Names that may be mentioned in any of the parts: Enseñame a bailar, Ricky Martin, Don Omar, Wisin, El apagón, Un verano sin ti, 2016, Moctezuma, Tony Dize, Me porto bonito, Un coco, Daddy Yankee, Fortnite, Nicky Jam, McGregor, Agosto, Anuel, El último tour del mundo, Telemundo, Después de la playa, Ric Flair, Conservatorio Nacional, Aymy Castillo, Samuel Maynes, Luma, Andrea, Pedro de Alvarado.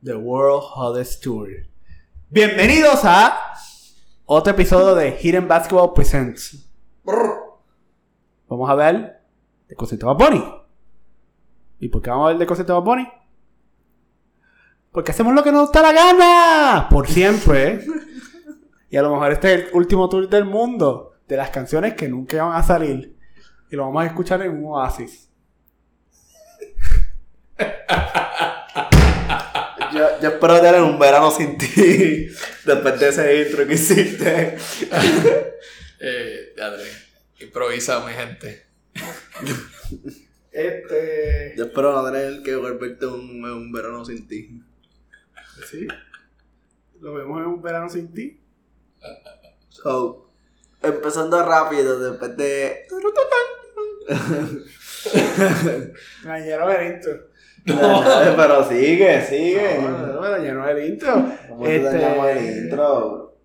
The World Hottest Tour. Bienvenidos a otro episodio de Hidden Basketball Presents. Vamos a ver de cosita Bad Bunny. ¿Y por qué vamos a ver de cosita Bad Bunny? Porque hacemos lo que nos da la gana por siempre. Y a lo mejor este es el último tour del mundo, de las canciones que nunca van a salir, y lo vamos a escuchar en un oasis. Yo espero tener un verano sin ti después de ese intro que hiciste. Andrea, improvisa, mi gente. Yo espero no tener que volverte un verano sin ti. ¿Sí? Lo vemos en un verano sin ti. So, empezando rápido, después de... Me dañaron el intro. No, pero sigue. No, me dañaron el intro. ¿Cómo te dañamos el intro?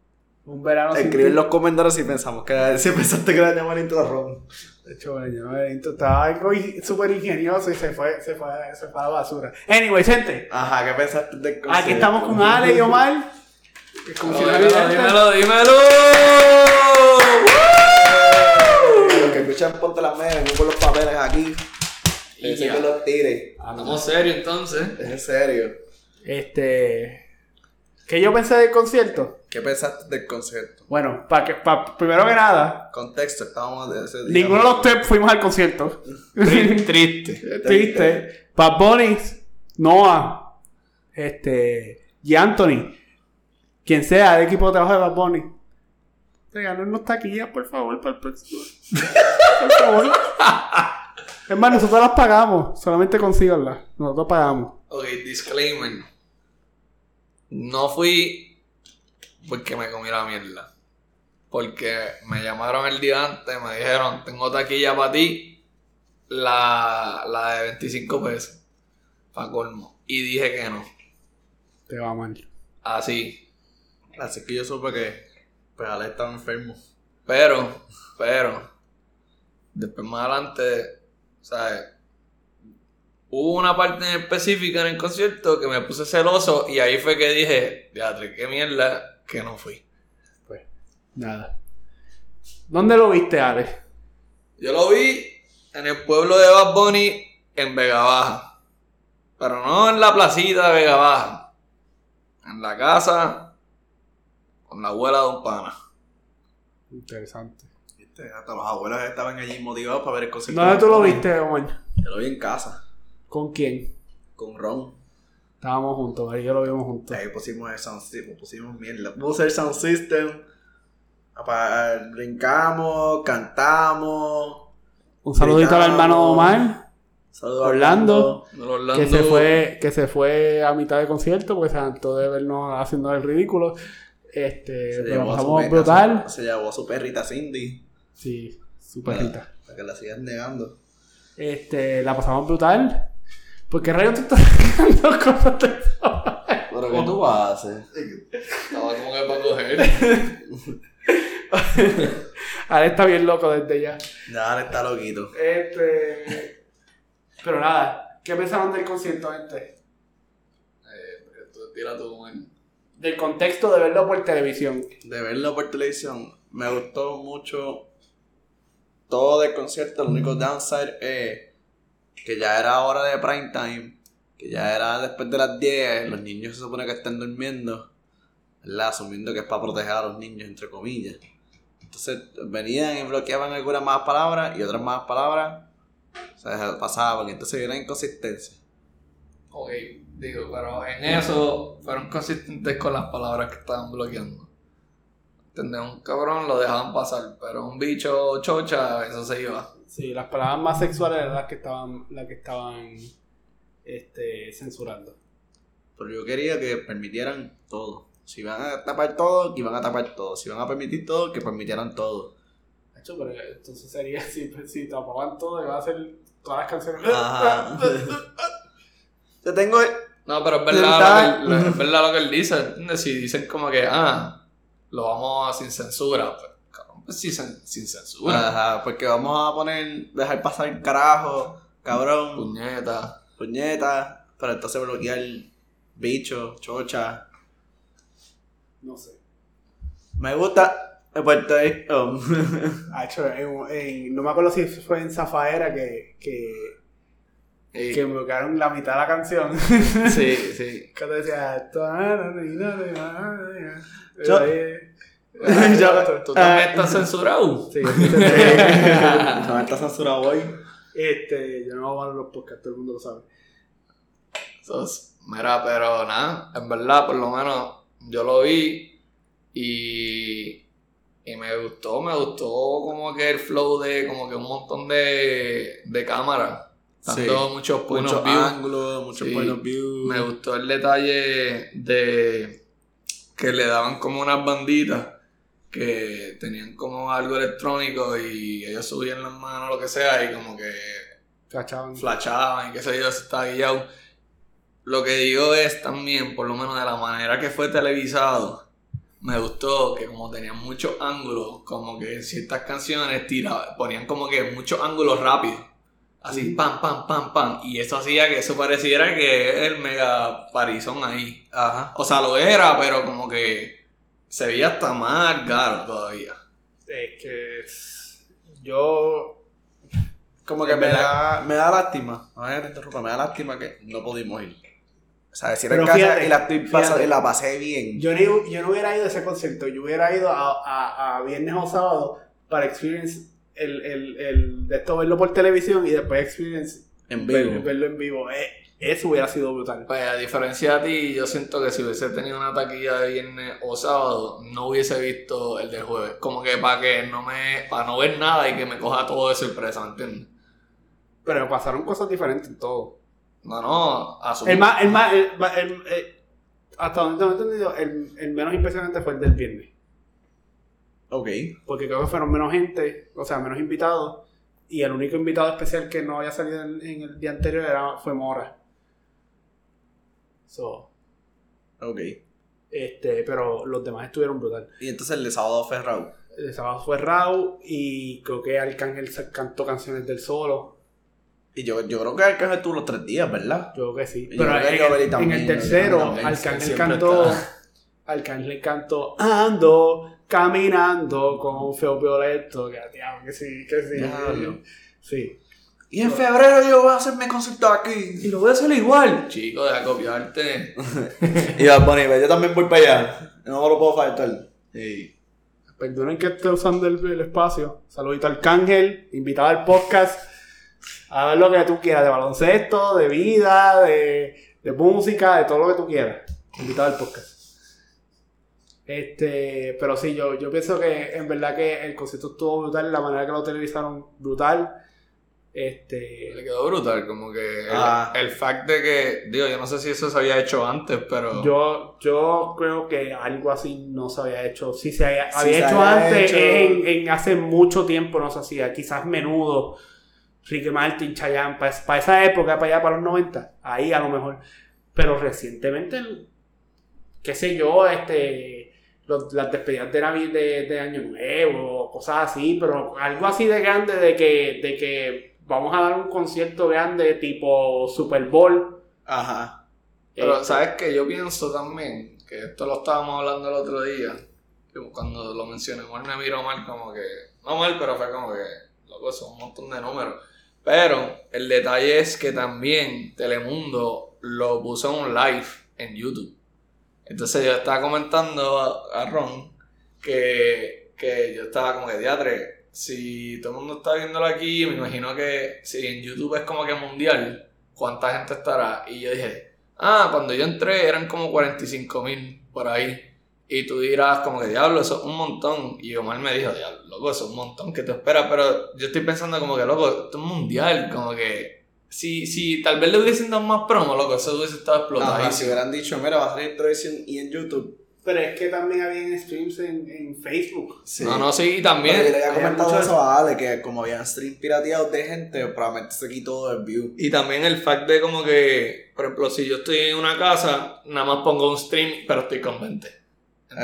Un verano sin ti. Escribe en los comentarios si pensaste que le dañamos el intro, Ron. De hecho, me dañaron el intro. Estaba algo súper ingenioso y se fue a la basura. Anyway, gente. Ajá, ¿qué pensaste del concepto? Aquí estamos con Ale y Omar. Es como si dímelo. Los que escuchan ponte las medias, pongo los papeles aquí. Ese que los tire. Andamos serio entonces. Es en serio. ¿Qué yo pensé del concierto? ¿Qué pensaste del concierto? Bueno, primero que nada. Contexto, estábamos de ese día. Ninguno de los tres fuimos al concierto. Triste. Bad Bunny, Noah, y Anthony. Quien sea el equipo de trabajo de Bad Bunny, regálenos taquillas, por favor, para el próximo. Por favor. Es más, nosotros las pagamos. Solamente consíganlas. Nosotros pagamos. Ok, disclaimer. No fui porque me comí la mierda. Porque me llamaron el día antes, me dijeron, tengo taquilla para ti. La de 25 pesos. Para colmo. Y dije que no. Te va mal. Así que yo supe que pues Ale estaba enfermo. Pero después más adelante, ¿sabes? Hubo una parte en específica en el concierto que me puse celoso y ahí fue que dije, diatre, qué mierda que no fui. Pues nada. ¿Dónde lo viste, Ale? Yo lo vi en el pueblo de Bad Bunny en Vega Baja. Pero no en la placita de Vega Baja. En la casa, con la abuela de un pana. Interesante. ¿Viste? Hasta los abuelos estaban allí motivados para ver el concierto. ¿Dónde tú lo viste, Omar? Yo lo vi en casa. ¿Con quién? Con Ron. Estábamos juntos, ahí yo lo vimos juntos. Ahí pusimos el sound system, pusimos mierda. Puse el sound system, brincamos, cantamos. Un saludito al hermano de Omar. Saludos Orlando. Que se fue a mitad de concierto porque se hartó de vernos haciendo el ridículo. Pero pasamos brutal. Se llevó a su perrita Cindy. Sí, su perrita. Para que la sigan negando. La pasamos brutal. ¿Por qué rayos tú estás negando cosas de eso? ¿Pero qué tú vas a hacer? Estaba como que para coger. Ahora está bien loco desde ya. Ahora está loquito. Pero nada, ¿qué pensaron del concierto este? Tira tú con él. Del contexto de verlo por televisión. Me gustó mucho todo del concierto. El único downside es que ya era hora de prime time, que ya era después de las 10, los niños se supone que están durmiendo, ¿verdad? Asumiendo que es para proteger a los niños, entre comillas. Entonces venían y bloqueaban algunas malas palabras y otras malas palabras. O sea, pasaban, entonces había una inconsistencia. Ok, digo, pero en eso fueron consistentes con las palabras que estaban bloqueando. ¿Entendés? Un cabrón lo dejaban pasar, pero un bicho chocha, eso se iba. Sí, las palabras más sexuales eran las que estaban censurando. Pero yo quería que permitieran todo. Si iban a tapar todo, que iban a tapar todo. Si iban a permitir todo, que permitieran todo. Pero entonces sería si tapaban todo, iba a hacer todas las canciones. Ajá. Yo tengo el... No, pero es verdad lo que él dice, ¿entiendes? Si dicen como que, lo vamos a sin censura, pues, cabrón, pues sin censura. Ajá, porque vamos a poner, dejar pasar el carajo, cabrón. Puñeta. Pero entonces bloquear bicho, chocha. No sé. Me gusta el Puerto Rico. No me acuerdo si fue en Zafaera que me bloquearon la mitad de la canción. Sí, sí. Cuando decía... ¿Tú también estás censurado? Sí, también estás censurado hoy. Yo no voy a los podcasts, todo el mundo lo sabe. Entonces, mira, pero nada, en verdad, por lo menos yo lo vi y me gustó como que el flow de como que un montón de cámaras. Tanto sí, muchos ángulos, muchos sí, point of view. Me gustó el detalle de que le daban como unas banditas que tenían como algo electrónico y ellos subían las manos o lo que sea y como que flashaban y qué sé yo, se estaba guillado. Lo que digo es también, por lo menos de la manera que fue televisado, me gustó que como tenían muchos ángulos, como que en ciertas canciones ponían como que muchos ángulos rápidos. Así, pam, pam, pam, pam. Y eso hacía que eso pareciera que el mega parizón ahí. Ajá. O sea, lo era, pero como que se veía hasta más caro todavía. Es que yo... Como que me da lástima. No me interrumpa, me da lástima que no pudimos ir. O sea, decir en casa y la pasé bien. Yo no hubiera ido a ese concierto. Yo hubiera ido a viernes o sábado para experience... El de esto verlo por televisión y después experience en vivo. Verlo en vivo, eso hubiera sido brutal. Pues a diferencia de ti, yo siento que si hubiese tenido una taquilla de viernes o sábado, no hubiese visto el del jueves. Como que para no ver nada y que me coja todo de sorpresa, ¿me entiendes? Pero pasaron cosas diferentes en todo. No, asumí. Hasta donde tengo entendido, el menos impresionante fue el del viernes. Okay. Porque creo que fueron menos gente, o sea, menos invitados. Y el único invitado especial que no había salido en el día anterior fue Mora. Okay. Pero los demás estuvieron brutal. Y entonces el de sábado fue Rauw. El de sábado fue Rauw y creo que Arcángel cantó canciones del solo. Y yo creo que Arcángel estuvo los 3 días, ¿verdad? Yo creo que sí. Pero en el tercero, Arcángel cantó Ando... Caminando con un feo violeto, que sí. Claro. Sí. Y en febrero yo voy a hacerme concierto aquí. Y lo voy a hacer igual. Chico, deja copiarte. Y Bad Bunny, yo también voy para allá. No lo puedo faltar. Sí. Perdonen que esté usando el espacio. Saludito al Cángel, invitado al podcast. A ver lo que tú quieras, de baloncesto, de vida, de música, de todo lo que tú quieras. Invitado al podcast. Pero sí, yo pienso que en verdad que el concepto estuvo brutal, la manera que lo televisaron brutal. Le quedó brutal, como que el fact de que, digo, yo no sé si eso se había hecho antes, pero... Yo creo que algo así no se había hecho. Si se había hecho antes. En hace mucho tiempo no se hacía, quizás Menudo, Ricky Martin, Chayanne, para esa época, para allá, para los 90, ahí a lo mejor. Pero recientemente, qué sé yo, las despedidas de Navidad de Año Nuevo, cosas así, pero algo así de grande de que vamos a dar un concierto grande tipo Super Bowl. Ajá. Pero ¿sabes qué? Yo pienso también, que esto lo estábamos hablando el otro día, que cuando lo mencioné, me miró mal, como que, no mal, pero fue como que, loco, son un montón de números. Pero el detalle es que también Telemundo lo puso en un live en YouTube. Entonces yo estaba comentando a Ron que yo estaba como que diatre, si todo el mundo está viéndolo aquí, me imagino que si en YouTube es como que mundial, ¿cuánta gente estará? Y yo dije, cuando yo entré eran como 45,000 por ahí. Y tú dirás como que diablo, eso es un montón. Y Omar me dijo, diablo, loco, eso es un montón, ¿qué te espera? Pero yo estoy pensando como que, loco, esto es mundial, como que... Si tal vez le hubiesen dado más promo, loco, eso hubiese estado explotado. Ajá, si hubieran dicho, mira, va a salir televisión y en YouTube. Pero es que también habían streams en Facebook. Sí. Sí, también. Pero yo le había comentado eso a Ale, que como habían streams pirateados de gente, probablemente se quitó el view. Y también el fact de como que, por ejemplo, si yo estoy en una casa, nada más pongo un stream, pero estoy con 20.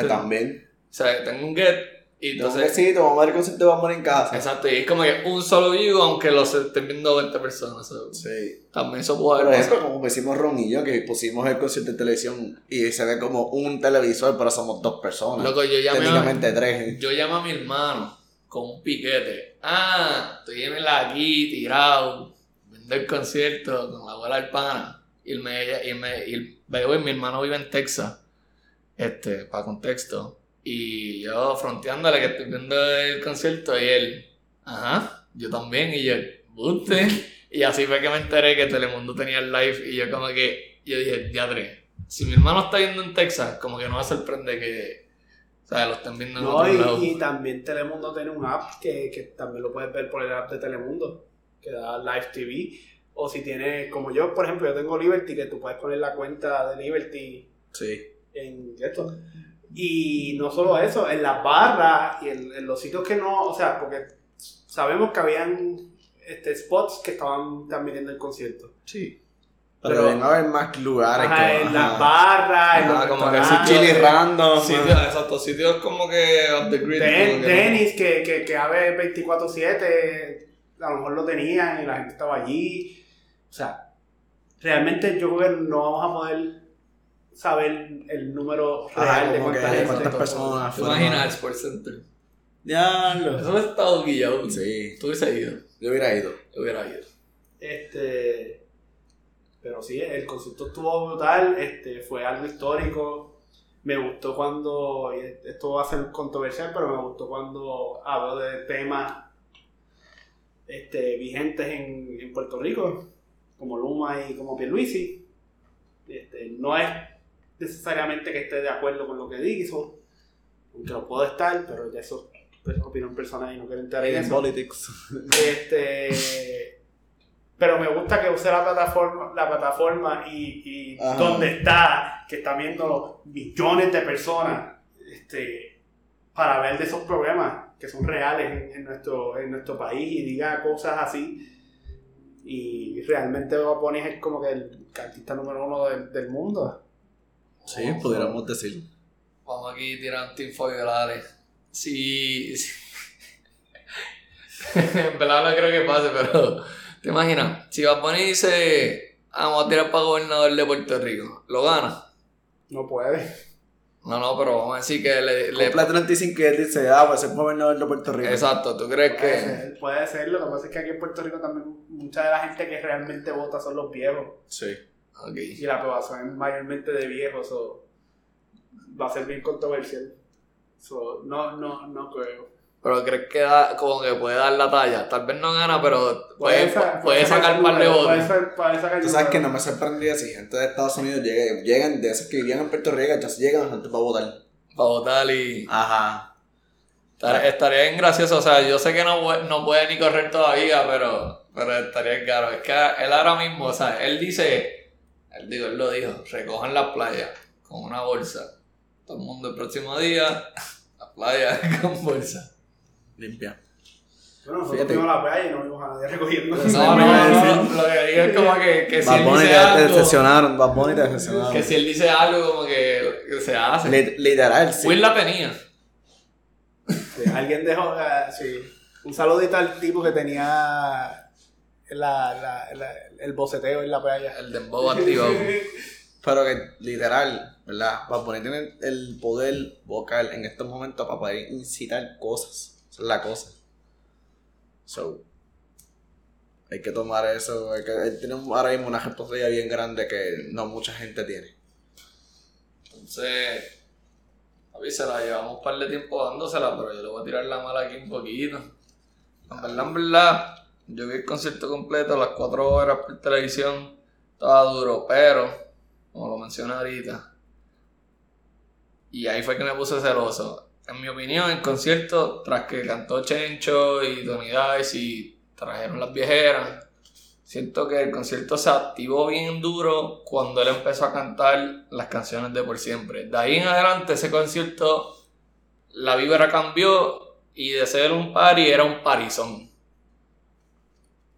También. O sea, tengo un get, Y entonces sí, te vamos a ver el concepto de Bad Bunny en casa. Exacto, y es como que un solo vivo, aunque los estén viendo 20 personas. ¿Sabes? Sí. También eso puede haber. Por ejemplo, como hicimos Ron y yo, que pusimos el concierto en televisión y se ve como un televisor, pero somos dos personas. Loco, yo llamé técnicamente tres. Yo llamo a mi hermano con un piquete. Ah, tú llévenla aquí, tirado, viendo el concierto con la abuela del pana. Y mi hermano vive en Texas. Para contexto. Y yo fronteándole que estoy viendo el concierto y él, ajá, yo también, y yo, buste. Y así fue que me enteré que Telemundo tenía el live y yo como que, yo dije, diadre, si mi hermano está viendo en Texas, como que no me sorprende que, o sea, lo estén viendo en otro lado. Y también Telemundo tiene un app que también lo puedes ver por el app de Telemundo, que da Live TV. O si tienes, como yo, por ejemplo, yo tengo Liberty, que tú puedes poner la cuenta de Liberty en esto. Y no solo eso, en las barras y en los sitios que no, o sea, porque sabemos que habían spots que estaban transmitiendo el concierto. Sí. Pero deben haber más lugares. Ajá, que en las barras, en los como que esos chili random. Sitios, exacto, sitios como que off the grid. Tenis, que a ver 24/7, a lo mejor lo tenían y la gente estaba allí. O sea, realmente yo creo que no vamos a poder saber el número real de cuántas personas. Imagina el Sports Center. Ya lo. Eso me está estado guillado. Sí. Tú hubieras ido. Yo hubiera ido. Pero sí, el concierto estuvo brutal. Fue algo histórico. Me gustó cuando. Esto va a ser controversial, pero me gustó cuando hablo de temas vigentes en Puerto Rico, como Luma y como Pierluisi. No es necesariamente que esté de acuerdo con lo que dijo, aunque lo puedo estar, pero ya eso es opinión personal y no quiero entrar en eso. Politics. Pero me gusta que use la plataforma y donde está, que están viendo millones de personas, para ver de esos problemas que son reales en nuestro país y diga cosas así. Y realmente Bad Bunny es como que el artista número uno del mundo. Sí, oh, pudiéramos decirlo. Vamos aquí tirando info violales. Sí. En verdad no creo que pase, pero ¿te imaginas? Si Bad Bunny dice, vamos a tirar para gobernador de Puerto Rico, ¿lo gana? No puede. No, pero vamos a decir que le Copla 35 que él dice, pues es gobernador de Puerto Rico. Exacto, ¿tú crees que...? Puede ser, lo que pasa es que aquí en Puerto Rico también mucha de la gente que realmente vota son los viejos. Sí, ok. Y la aprobación es mayormente de viejos, o va a ser bien controversial. No creo. Pero ¿crees que como que puede dar la talla? Tal vez no gana, pero puede sacar un par de votos. Tú sabes que no me sorprendería si gente de Estados Unidos llegan de esos que vivían en Puerto Rico, entonces llegan gente para votar. Para votar y... Ajá. Estaría bien gracioso, o sea, yo sé que no puede ni correr todavía, pero estaría bien caro. Es que él ahora mismo, o sea, él lo dijo, recojan las playas con una bolsa. Todo el mundo el próximo día, las playas con bolsa. Limpia. Bueno, nosotros fuimos a la playa y no vimos a nadie recogiendo. No, lo que digo es como que si él dice algo... Bad Bunny te decepcionaron. Que si él dice algo, como que se hace. Literal, sí. Will la tenía. Sí, alguien dejó... sí. Un saludito al tipo que tenía el boceteo en la playa. El dembow activado. Pero que, literal, ¿verdad? Bad Bunny tiene el poder vocal en estos momentos para poder incitar cosas. La cosa. So, hay que tomar eso. Él tiene ahora mismo una responsabilidad bien grande que no mucha gente tiene. Entonces, a mí se la llevamos un par de tiempo dándosela, pero yo le voy a tirar la mala aquí un poquito. En verdad, yo vi el concierto completo, las 4 horas por televisión, estaba duro, pero, como lo mencioné ahorita, y ahí fue que me puse celoso. En mi opinión, el concierto, tras que cantó Chencho y Tony Dize y trajeron las viejeras, siento que el concierto se activó bien duro cuando él empezó a cantar las canciones de Por Siempre. De ahí en adelante, ese concierto, la vibra cambió y de ser un party, era un parizón.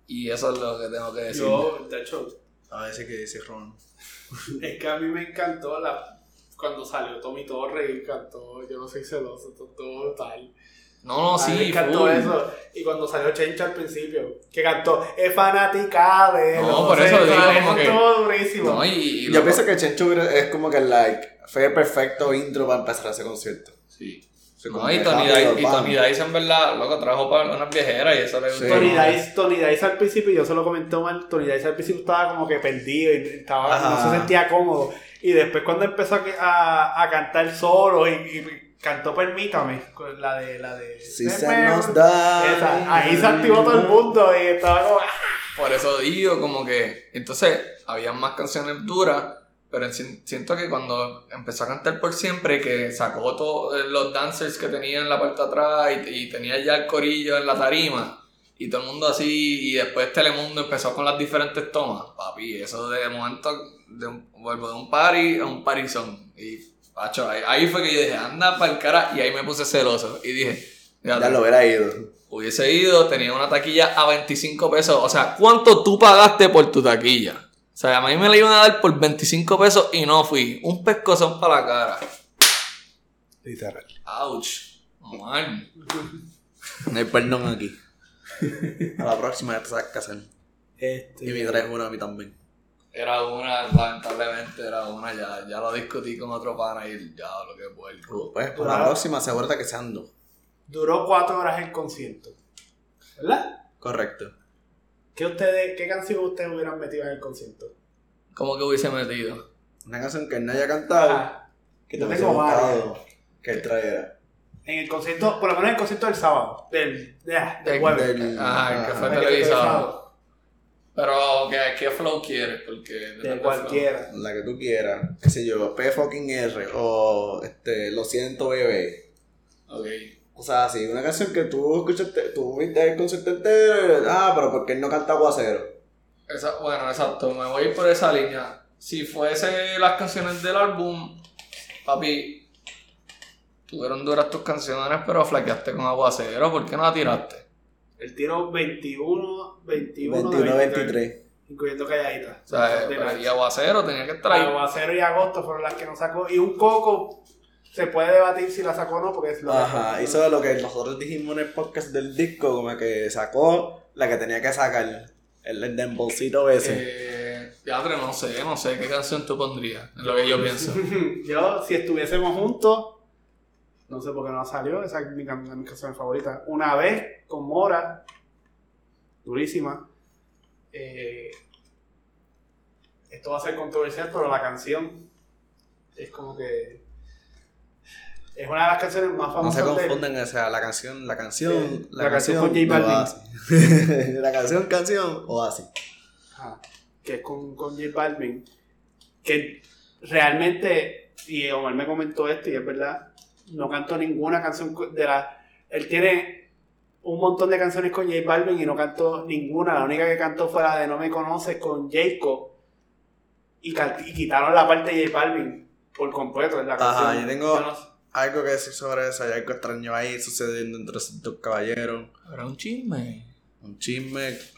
Y eso es lo que tengo que decir. Yo, de hecho, a veces que dice Ron. Es que a mí me encantó la... cuando salió Tommy Torres y cantó Yo no soy celoso, todo tal. No, sí, cantó eso. Y cuando salió Chencho al principio, que cantó Es fanática de. No, por eso digo como que todo durísimo. No, y yo pienso que Chencho es como que fue el perfecto intro para empezar ese concierto. Sí. No, y Tony Dize en verdad, loco, trajo para unas viejeras y eso le gustó. Tony Dize al principio, yo se lo comenté mal, Tony Dize al principio estaba como que perdido y no se sentía cómodo. Y después cuando empezó a cantar solo y cantó Permítame, la de si se nos da. Esa, ahí se activó todo el mundo y estaba como... Por eso digo, como que... Entonces, había más canciones duras. Pero siento que cuando empezó a cantar Por Siempre, que sacó todos los dancers que tenía en la parte de atrás y tenía ya el corillo en la tarima y todo el mundo así, y después Telemundo empezó con las diferentes tomas, papi, eso de momento vuelvo de un party a un parizón. Y pacho, ahí fue que yo dije, anda pa'l cara, y ahí me puse celoso y dije, ya lo hubiera ido. Hubiese ido, tenía una taquilla a $25, o sea, ¿cuánto tú pagaste por tu taquilla? O sea, a mí me la iban a dar por $25 y no fui. Un pescozón para la cara. Literal. Ouch. Oh, man. No hay perdón aquí. A la próxima ya te sabes qué hacer. Y me traes una a mí también. Era una, lamentablemente era una. Ya lo discutí con otro pana y el diablo que puerco. Pues por la próxima asegúrate que sean dos. Duró 4 horas el concierto. ¿Verdad? Correcto. ¿Qué canción ustedes hubieran metido en el concierto? ¿Cómo que hubiese metido? Una canción que él no haya cantado. Ajá. Que te hubiese gustado. Que él trajera. En el concierto, por lo menos en el concierto del sábado. Del jueves. Ajá, que fue televisado. Pero, ¿qué flow quieres? Porque de cualquiera. Flow. La que tú quieras. Qué sé yo, P-fucking-R o Lo siento, bebé. Ok. O sea, sí, una canción que tú escuchaste, tú viste el concierto entero, pero porque él no canta Aguacero. Bueno, exacto, me voy a ir por esa línea. Si fuese las canciones del álbum, papi, tuvieron duras tus canciones, pero flaqueaste con Aguacero, ¿por qué no la tiraste? Él tiró 21, 23. Incluyendo Calladita. O sea, y Aguacero tenía que estar ahí. Aguacero y Agosto fueron las que no sacó, y un Coco... Se puede debatir si la sacó o no, porque es lo que... Eso es lo que nosotros dijimos en el podcast del disco, como que sacó la que tenía que sacar, el dembolcito ese. Teatro, no sé, ¿qué canción tú pondrías? Es lo que yo pienso. Yo, si estuviésemos juntos, no sé por qué no salió, esa es mi canción favorita. Una vez, con Mora, durísima. Esto va a ser controversial, pero la canción es como que... Es una de las canciones más famosas. No se confunden, o sea, la canción. La canción con J Balvin. La canción o así. Que es con J Balvin. Que realmente, y Omar me comentó esto, y es verdad, no cantó ninguna canción de la. Él tiene un montón de canciones con J Balvin y no cantó ninguna. La única que cantó fue la de No Me Conoces con Jhayco. Y quitaron la parte de J Balvin por completo en la canción. Ajá, yo tengo. Algo que decir sobre eso, hay algo extraño ahí sucediendo entre esos dos caballeros. Era un chisme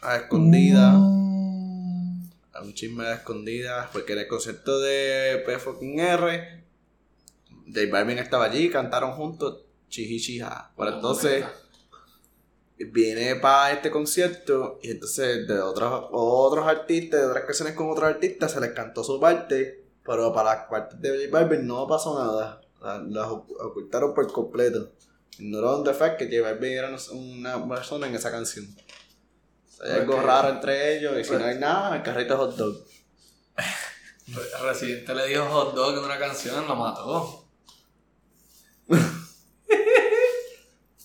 a escondidas. Un chisme a escondidas, porque en el concierto de P-Fucking-R, J Balvin estaba allí, cantaron juntos, chihichija. Pero entonces, viene para este concierto, y entonces de otros artistas, de otras canciones con otros artistas, se les cantó su parte, pero para las partes de J Balvin no pasó nada. Las ocultaron por completo. Ignoraron de fact que J Balvin era una persona en esa canción. O sea, hay algo raro entre ellos. Y si no hay nada, el carrito hot dog. Residente le dijo hot dog en una canción, lo mató.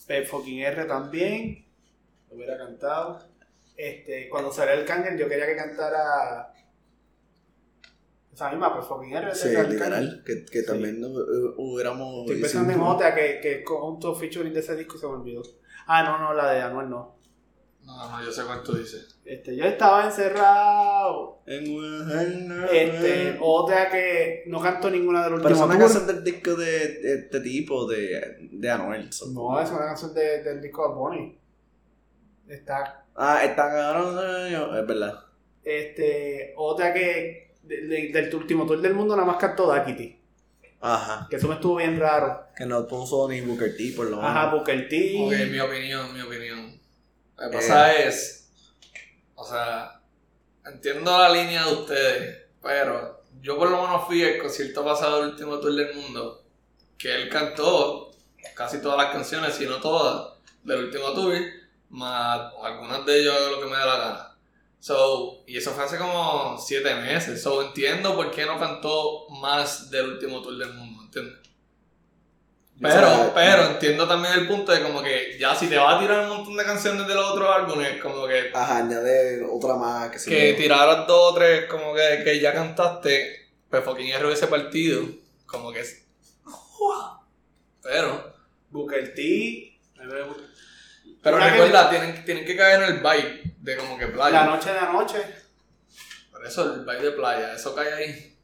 P-Fucking-R también lo hubiera cantado. Cuando salió el cángel, yo quería que cantara esa misma P-Fucking-R. Sí, literal, que también sí. No hubiéramos... Estoy pensando en otra que con todo featuring de ese disco se me olvidó. No, la de Anuel no. No, yo sé cuánto dice. Yo estaba encerrado. Otra que no cantó ninguna de los últimos. Pero es una canción del disco de este tipo, de Anuel. No, es una canción del disco de Bunny. Está, es verdad. Otra que... Del último tour del mundo nada más cantó Daddy Yankee. Ajá. Que eso me estuvo bien raro. Que no puso ni Booker T, por lo menos. Ajá, Booker T. Ok, mi opinión. Lo que pasa es, o sea, entiendo la línea de ustedes, pero yo por lo menos fui al concierto pasado del último tour del mundo, que él cantó casi todas las canciones, si no todas, del último tour, más algunas de ellos de lo que me da la gana. So, y eso fue hace como 7 meses. So, entiendo por qué no cantó más del último tour del mundo, ¿entiendes? Pero entiendo también el punto de como que ya si te vas a tirar un montón de canciones de los otros álbumes, como que... Ajá, añade otra más. Que tiraras 2 o 3 como que ya cantaste, pues fucking error ese partido. Como que... Pero... Booker T... Pero recuerda, tienen que caer en el vibe de como que playa. La noche de anoche. Por eso el vibe de playa, eso cae ahí.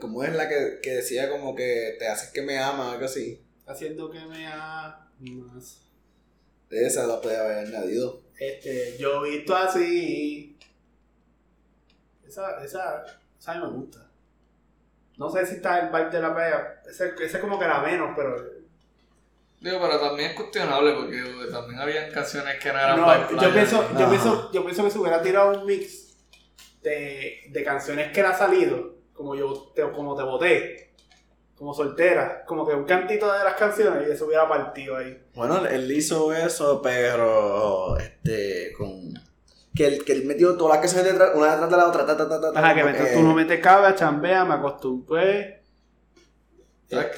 Como es la que decía como que te haces que me ama, algo así. Haciendo que me amas. Esa la puede haber añadido. Yo visto así. Esa me gusta. No sé si está el vibe de la playa. Ese es como que la menos, pero... Digo, pero también es cuestionable porque también había canciones que no eran para playa. Yo pienso que se hubiera tirado un mix de canciones que era salido, como te boté, como soltera, como que un cantito de las canciones y eso hubiera partido ahí. Bueno, él hizo eso, pero que él metió todas las canciones una detrás de la otra, Ajá, que mientras tú no metes cabeza, chambea, me acostumbré.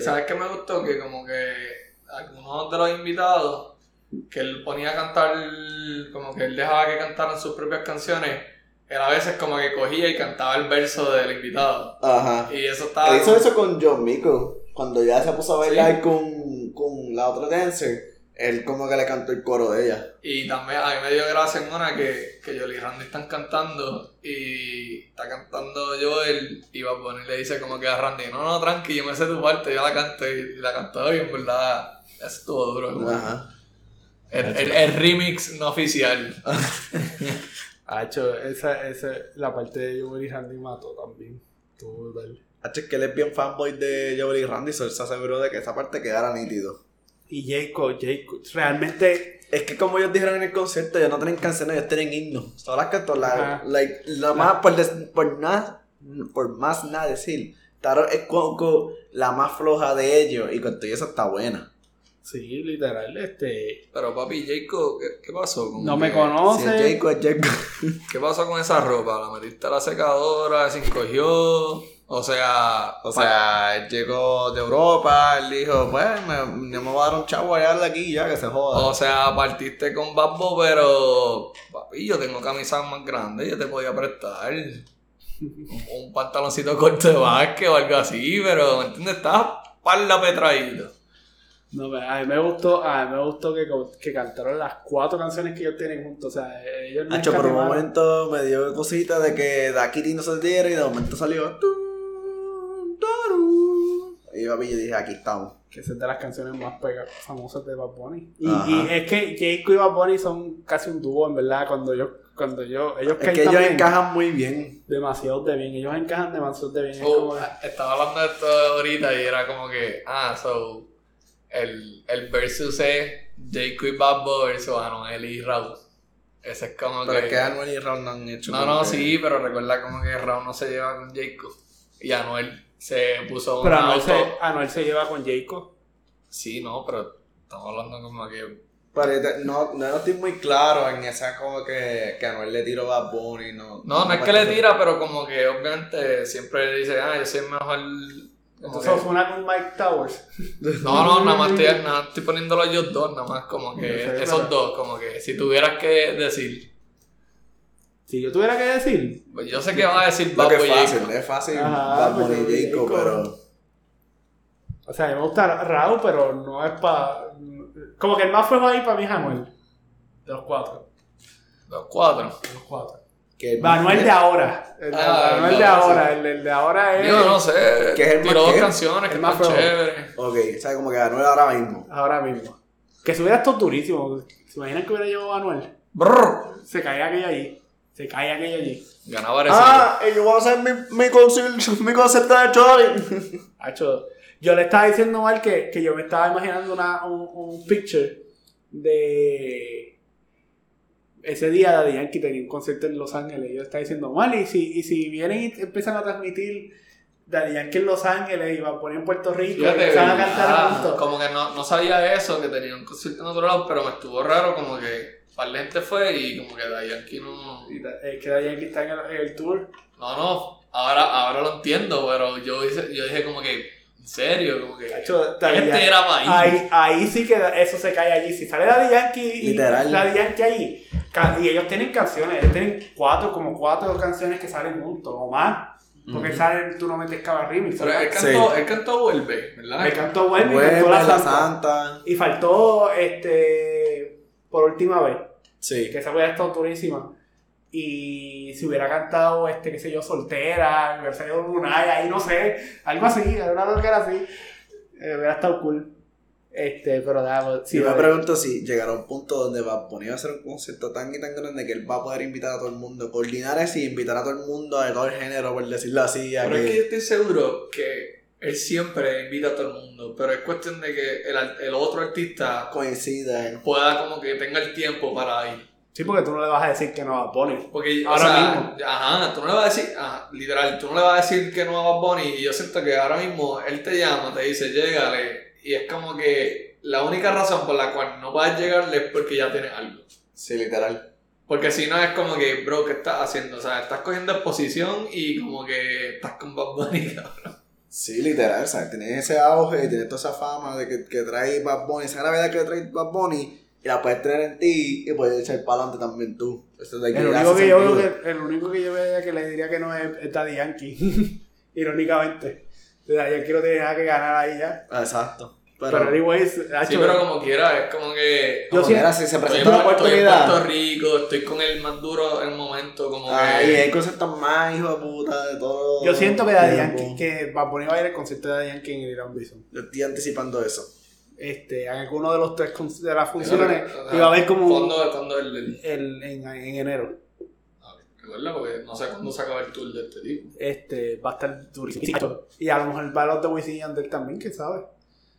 ¿Sabes qué me gustó? Que como que algunos de los invitados que él ponía a cantar, como que él dejaba que cantaran sus propias canciones, él a veces como que cogía y cantaba el verso del invitado. Ajá. Y eso estaba... Él hizo eso con John Mico, cuando ya se puso a bailar con la otra dancer, él como que le cantó el coro de ella. Y también a mí me dio gracia en una que Joel y Randy están cantando y está cantando Joel y va a poner y le dice como que a Randy, no, tranqui, yo me sé tu parte, yo la canto y la cantó bien, ¿verdad? Es todo duro. Ajá. El remix no oficial. Hacho, esa la parte de Joel y Randy mató también. Todo brutal. Hacho, es que él es bien fanboy de Joel y Randy, so él se aseguró de que esa parte quedara nítido. Y Jhayco, realmente... Es que como ellos dijeron en el concierto, ellos no tienen canciones, ellos tienen himnos. Todas las cantos, por más nada decir... Tarot es Coco, la más floja de ellos, y con todo eso está buena. Sí, literal, Pero papi, Jhayco, ¿qué pasó? Con no me conoces. Sí, Jhayco es Jhayco. ¿Qué pasó con esa ropa? ¿La metiste a la secadora? ¿Se encogió? O sea, él llegó de Europa, él dijo, pues, me voy a dar un chavo allá de aquí ya, que se joda. O sea, partiste con Bad Bunny, pero... Papi, yo tengo camisas más grandes, yo te podía prestar... Un pantaloncito corto de básquet o algo así, pero ¿me entiendes? Estás parla petraído. No, a mí me gustó que cantaron las 4 canciones que ellos tienen juntos. O sea, ellos no. Hacho, por un momento me dio cosita de que Da Kitty no se diera y de momento salió. Y yo dije, aquí estamos. Que esa es de las canciones más famosas de Bad Bunny. Y es que Jhayco y Bad Bunny son casi un dúo, en verdad, ellos encajan muy bien. Demasiado de bien. Estaba hablando de esto ahorita y era como que... el versus es Jhayco y Bad Bunny versus Anuel y Rauw. Ese es como pero que... Pero es que Anuel y Rauw no han hecho... No, sí, pero recuerda como que Rauw no se lleva con Jhayco. Y Anuel se puso... Pero Anuel se lleva con Jhayco. Sí, no, pero estamos hablando como que... Pero no estoy muy claro en esa como que Anuel le tiró Bad Bunny. No es que le tira, pero como que obviamente siempre le dice, yo soy mejor. Entonces Ozuna con Myke Towers. No, nada más estoy poniéndolo ellos dos, nada más como que sé, esos dos, como que si tuvieras que decir. Si yo tuviera que decir. Pues yo sé que van a decir Bad Bunny. Es fácil Bad Bunny y Jhayco, pero... O sea, me gusta Rauw, pero no es para... Como que el más flojo ahí para mí es Anuel. De los 4. De los cuatro. Anuel de ahora. El de ahora es... Yo no sé. Que es el tiró 2 canciones, que es más chévere. Ok, o sea, como que Anuel ahora mismo. Que subiera esto durísimo. ¿Se imaginan que hubiera llevado a Anuel? Brrr. Se caía aquella ahí. Se cae aquello allí. Ganaba Arecibo. Ah, y yo voy a hacer mi concepto de Chori. Yo le estaba diciendo mal que yo me estaba imaginando un picture de ese día. Daddy Yankee tenía un concierto en Los Ángeles. Yo estaba diciendo mal, y si vienen y empiezan a transmitir Daddy Yankee en Los Ángeles y van a poner en Puerto Rico, y empiezan a cantar juntos. Como que no sabía eso, que tenía un concierto en otro lado, pero me estuvo raro, como que para la gente fue y como que Daddy Yankee no. Es que Daddy Yankee está en el tour. No, ahora lo entiendo, pero yo dije como que. En serio, como que este era país. Ahí sí que eso se cae allí. Si sale Daddy Yankee y Daddy Yankee ahí, y ellos tienen como cuatro canciones que salen juntos o más. Porque salen, tú no metes cabarrimi. Pero él cantó Vuelve, ¿verdad? Él cantó Vuelve y cantó La Santa. Y faltó Por Última Vez. Sí. Que esa hubiera estado durísima. Y si hubiera cantado, qué sé yo, Soltera, Aniversario Lunar, ahí no sé, algo así, una loquera así, hubiera estado cool. Pero nada, pues, sí. Yo me pregunto si llegará un punto donde Bad Bunny va a hacer un concierto tan y tan grande que él va a poder invitar a todo el mundo, coordinar así, invitar a todo el mundo de todo el género, por decirlo así. Pero es que yo estoy seguro que él siempre invita a todo el mundo, pero es cuestión de que el otro artista coincida, pueda como que tenga el tiempo para ir. Sí, porque tú no le vas a decir que no a Bad Bunny. Porque ahora mismo. Ajá, tú no le vas a decir, literal, tú no le vas a decir que no a Bad Bunny. Y yo siento que ahora mismo él te llama, te dice, llégale. Y es como que la única razón por la cual no vas a llegarle es porque ya tienes algo. Sí, literal. Porque si no es como que, bro, ¿qué estás haciendo? O sea, estás cogiendo exposición y como que estás con Bad Bunny, cabrón. Sí, literal, o sea, tienes ese auge, tienes toda esa fama de que trae Bad Bunny, esa gravedad que trae Bad Bunny. Y la puedes traer en ti y puedes echar para adelante también tú. El único que yo veía que le diría que no es Daddy Yankee. Irónicamente. Daddy Yankee no tiene nada que ganar ahí ya. Exacto. Pero anyways, pero como quiera, es como que. Si se presenta la oportunidad. Estoy en Puerto Rico, estoy con el más duro en el momento. Y hay conciertos más, hijo de puta, de todo. Yo siento que Daddy Yankee, que va a poner a ir el concierto de Daddy Yankee en el Irán Bison. Yo estoy anticipando eso. En alguno de los tres de las funciones iba a haber como ¿Cuándo en enero? A ver, recuerda porque no sé cuándo se acaba el tour de este tipo. Va a estar durísimo. Y a lo mejor va a los de Wisin y Yandel también, ¿quién sabe?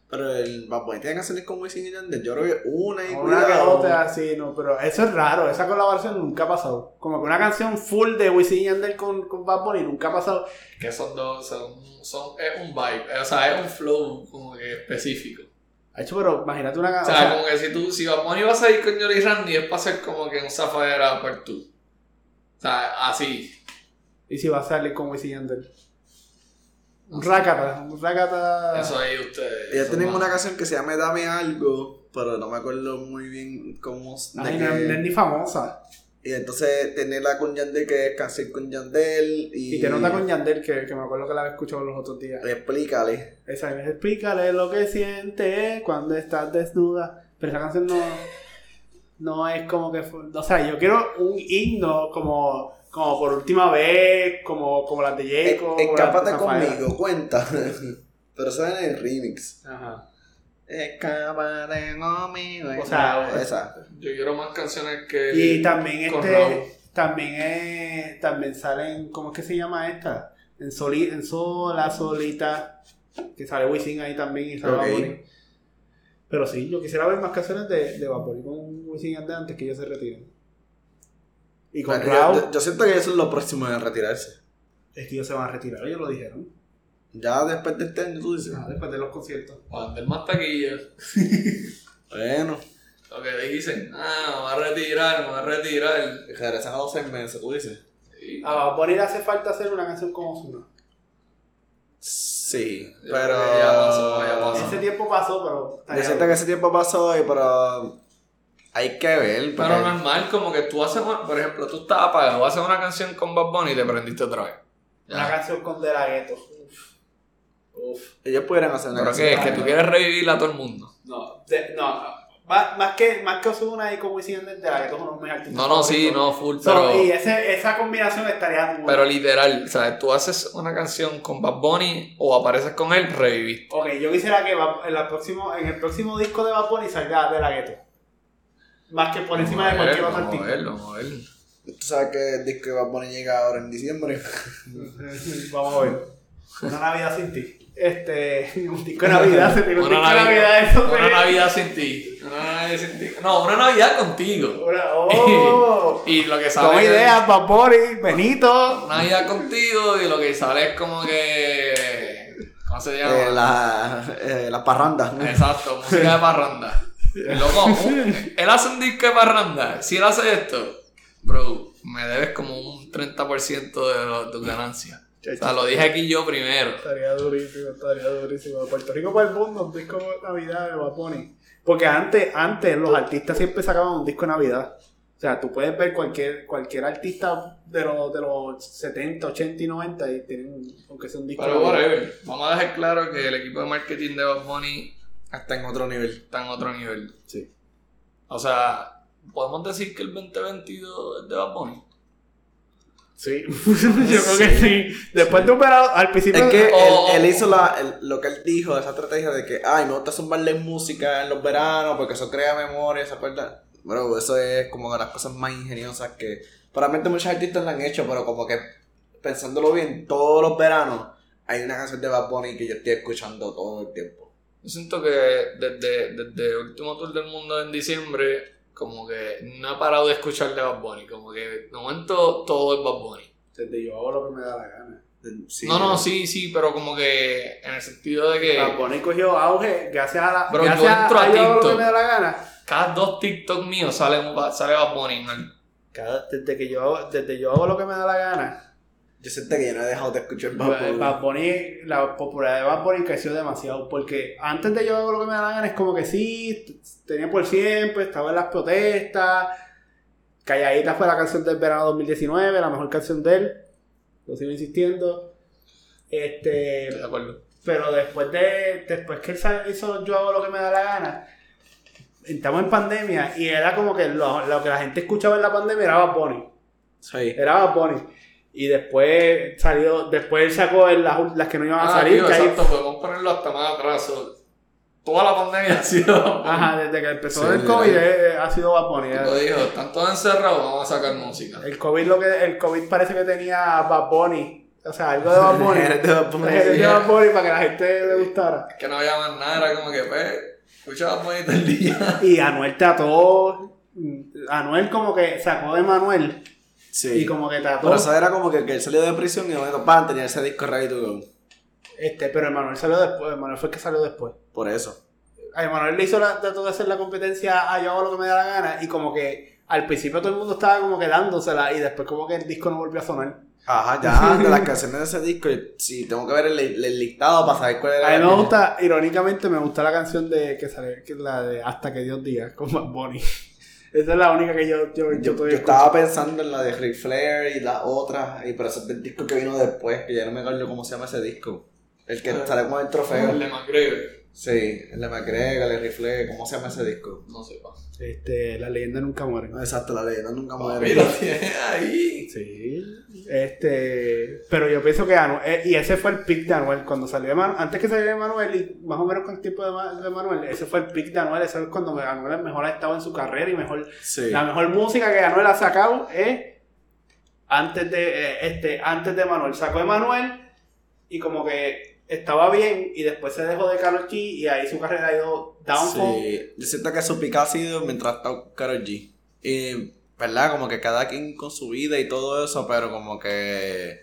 Pero el Bad Bunny tiene canciones con Wisin y Yandel. Yo creo que una que otra, sí, no, pero eso es raro. Esa colaboración nunca ha pasado. Como que una canción full de Wisin y Yandel con Bad Bunny nunca ha pasado. Que es un vibe, o sea, es un flow como que específico. Pero imagínate una canción. O sea, como que si Bad Bunny vas a ir con Yori Randy, es para hacer como que un zafadera por tú. O sea, así. ¿Y si va a salir con Wisin y Yandel? Un rácata. Eso ahí ustedes. Ya tenemos una canción que se llama Dame Algo, pero no me acuerdo muy bien cómo. No es ni famosa. Y entonces tenerla con Yandel, que es canción con Yandel. Y te nota con Yandel, que me acuerdo que la había escuchado los otros días. Explícale. Esa es Explícale lo que sientes cuando estás desnuda. Pero esa canción no es como que. O sea, yo quiero un himno como Por Última Vez, como las de Jhayco. Escápate conmigo, cuenta. Pero eso es en el remix. Ajá. Escápate conmigo. O sea, esa. Yo quiero más canciones que. Y también también salen. ¿Cómo es que se llama esta? La Solita. Que sale Wisin ahí también y sale Bad Bunny. Pero sí, yo quisiera ver más canciones de Bad Bunny con Wisin antes que ellos se retiren. Y con Rauw. Yo siento que eso es lo próximo de retirarse. Es que ellos se van a retirar, ellos lo dijeron. Ya después de este año, tú dices. Después de los conciertos. Cuando el más taquillas. Bueno. Lo que dicen, me va a retirar. Regresan a 12 meses, tú dices. Sí. A poner hace falta hacer una canción con Ozuna. Sí, pero. Ya pasó. Ese tiempo pasó, pero. Yo siento que ese tiempo pasó, pero. Hay que ver. Pero normal, como que tú haces. Por ejemplo, tú estás apagado, haces una canción con Bad Bunny y te prendiste otra vez. Una canción con De La Ghetto. Ellos pudieran hacer una canción. ¿Pero qué? ¿Es que tú quieres revivirla a todo el mundo? No. Más que Ozuna y como Wisin De La Ghetto son los mejores artistas. Full. Pero, y esa combinación estaría muy. Pero literal, ¿sabes? Tú haces una canción con Bad Bunny o apareces con él, reviviste. Ok, yo quisiera que en el próximo disco de Bad Bunny salga De La Ghetto. Más que por encima de cualquier otro artista. Tú sabes que el disco de Bad Bunny llega ahora en diciembre. Vamos a ver. Una Navidad sin ti. Un disco de Navidad. Una Navidad sin ti. No, una Navidad contigo. Y lo que sale. Con ideas, Bad Bunny, Benito. Una Navidad contigo y lo que sale es como que. ¿Cómo se llama? La parranda. Exacto, música de parranda. Loco, él hace un disco de parranda. Si él hace esto, bro, me debes como un 30% de tus ganancias. O sea, lo dije aquí yo primero. Estaría durísimo. De Puerto Rico para el mundo, un disco de Navidad de Bad Bunny. Porque antes los artistas siempre sacaban un disco de Navidad. O sea, tú puedes ver cualquier artista de los 70, 80 y 90 y tienen, aunque sea un disco. Pero vamos a dejar claro que el equipo de marketing de Bad Bunny está en otro nivel. Sí. O sea, ¿podemos decir que el 2022 es de Bad Bunny? Sí. Yo creo que sí. Después de un verano, al principio... Es que él hizo lo que él dijo, esa estrategia de que, ay, me gusta zumbarle música en los veranos porque eso crea memoria, ¿se acuerdan? Bueno, eso es como de las cosas más ingeniosas que probablemente muchos artistas lo han hecho, pero como que pensándolo bien, todos los veranos hay una canción de Bad Bunny que yo estoy escuchando todo el tiempo. Yo siento que desde el último tour del mundo en diciembre, como que no he parado de escuchar de Bad Bunny, como que de momento todo es Bad Bunny. Desde Yo Hago Lo Que Me Da La Gana. Sí, sí, pero como que en el sentido de que... Bad Bunny cogió auge gracias a la... Pero yo entro a Yo Hago Lo Que Me Da La Gana. Cada 2 TikTok míos sale Bad Bunny, man. Desde que yo hago lo que me da la gana. Yo siento que yo no he dejado de escuchar Bad Bunny. La popularidad de Bad Bunny creció demasiado. Porque antes de Yo Hago Lo Que Me Da La Gana es como que sí, tenía por siempre, estaba en las protestas. Calladita fue la canción del verano 2019, la mejor canción de él. Lo sigo insistiendo. De acuerdo. Pero después que él hizo Yo Hago Lo Que Me Da La Gana, estamos en pandemia y era como que lo que la gente escuchaba en la pandemia era Bad Bunny. Sí. Era Bad Bunny. Y después salió, después él sacó las que no iban a salir. Tío, que exacto, podemos ponerlo hasta más atrás. Toda la pandemia ha sido Bad Bunny. Ajá, desde que empezó el COVID ha sido Bad Bunny. Lo dijo, están todos encerrados, vamos a sacar música. El COVID parece que tenía Bad Bunny. O sea, algo de Bad Bunny. de Bad Bunny para que la gente le gustara. Es que no había más nada, era como que escuchaba muy del día. Y Anuel trató. Anuel como que sacó de Manuel. Sí. Y como que trató. Pero eso era como que él salió de prisión y bueno, pan, tenía ese disco ready to go. Pero Manuel salió después. Manuel fue el que salió después. Por eso. Manuel le hizo trató de hacer la competencia a Yo Hago Lo Que Me Da La Gana. Y como que al principio todo el mundo estaba como que dándosela. Y después como que el disco no volvió a sonar. Ajá, ya, de las canciones de ese disco, sí, tengo que ver el listado para saber cuál era. A mí me gusta, irónicamente, me gusta la canción de que sale, que es la de Hasta Que Dios Diga, con Bad Bunny. Esa es la única que yo estaba pensando en la de Ric Flair y la otra, y pero ese es el disco que vino después, que ya no me acuerdo cómo se llama ese disco. El que sale con el trofeo. El de McGregor. Sí, el de McGregor, el de Ric Flair, ¿cómo se llama ese disco? No sé, pa. La leyenda nunca muere. Exacto, la leyenda nunca muere. Mira, tiene ahí. Sí. Pero yo pienso que Anuel, y ese fue el pick de Anuel cuando salió de Manuel, antes que saliera de Manuel y más o menos con el tiempo de Manuel, ese fue el pick de Anuel, ese es cuando Anuel mejor ha estado en su carrera y mejor, sí. La mejor música que Anuel ha sacado es antes de Manuel, sacó de Manuel y como que estaba bien y después se dejó de Karol G y ahí su carrera ha ido downfall. Sí, yo siento que su pick ha sido mientras está Karol G. ¿Verdad? Como que cada quien con su vida y todo eso, pero como que...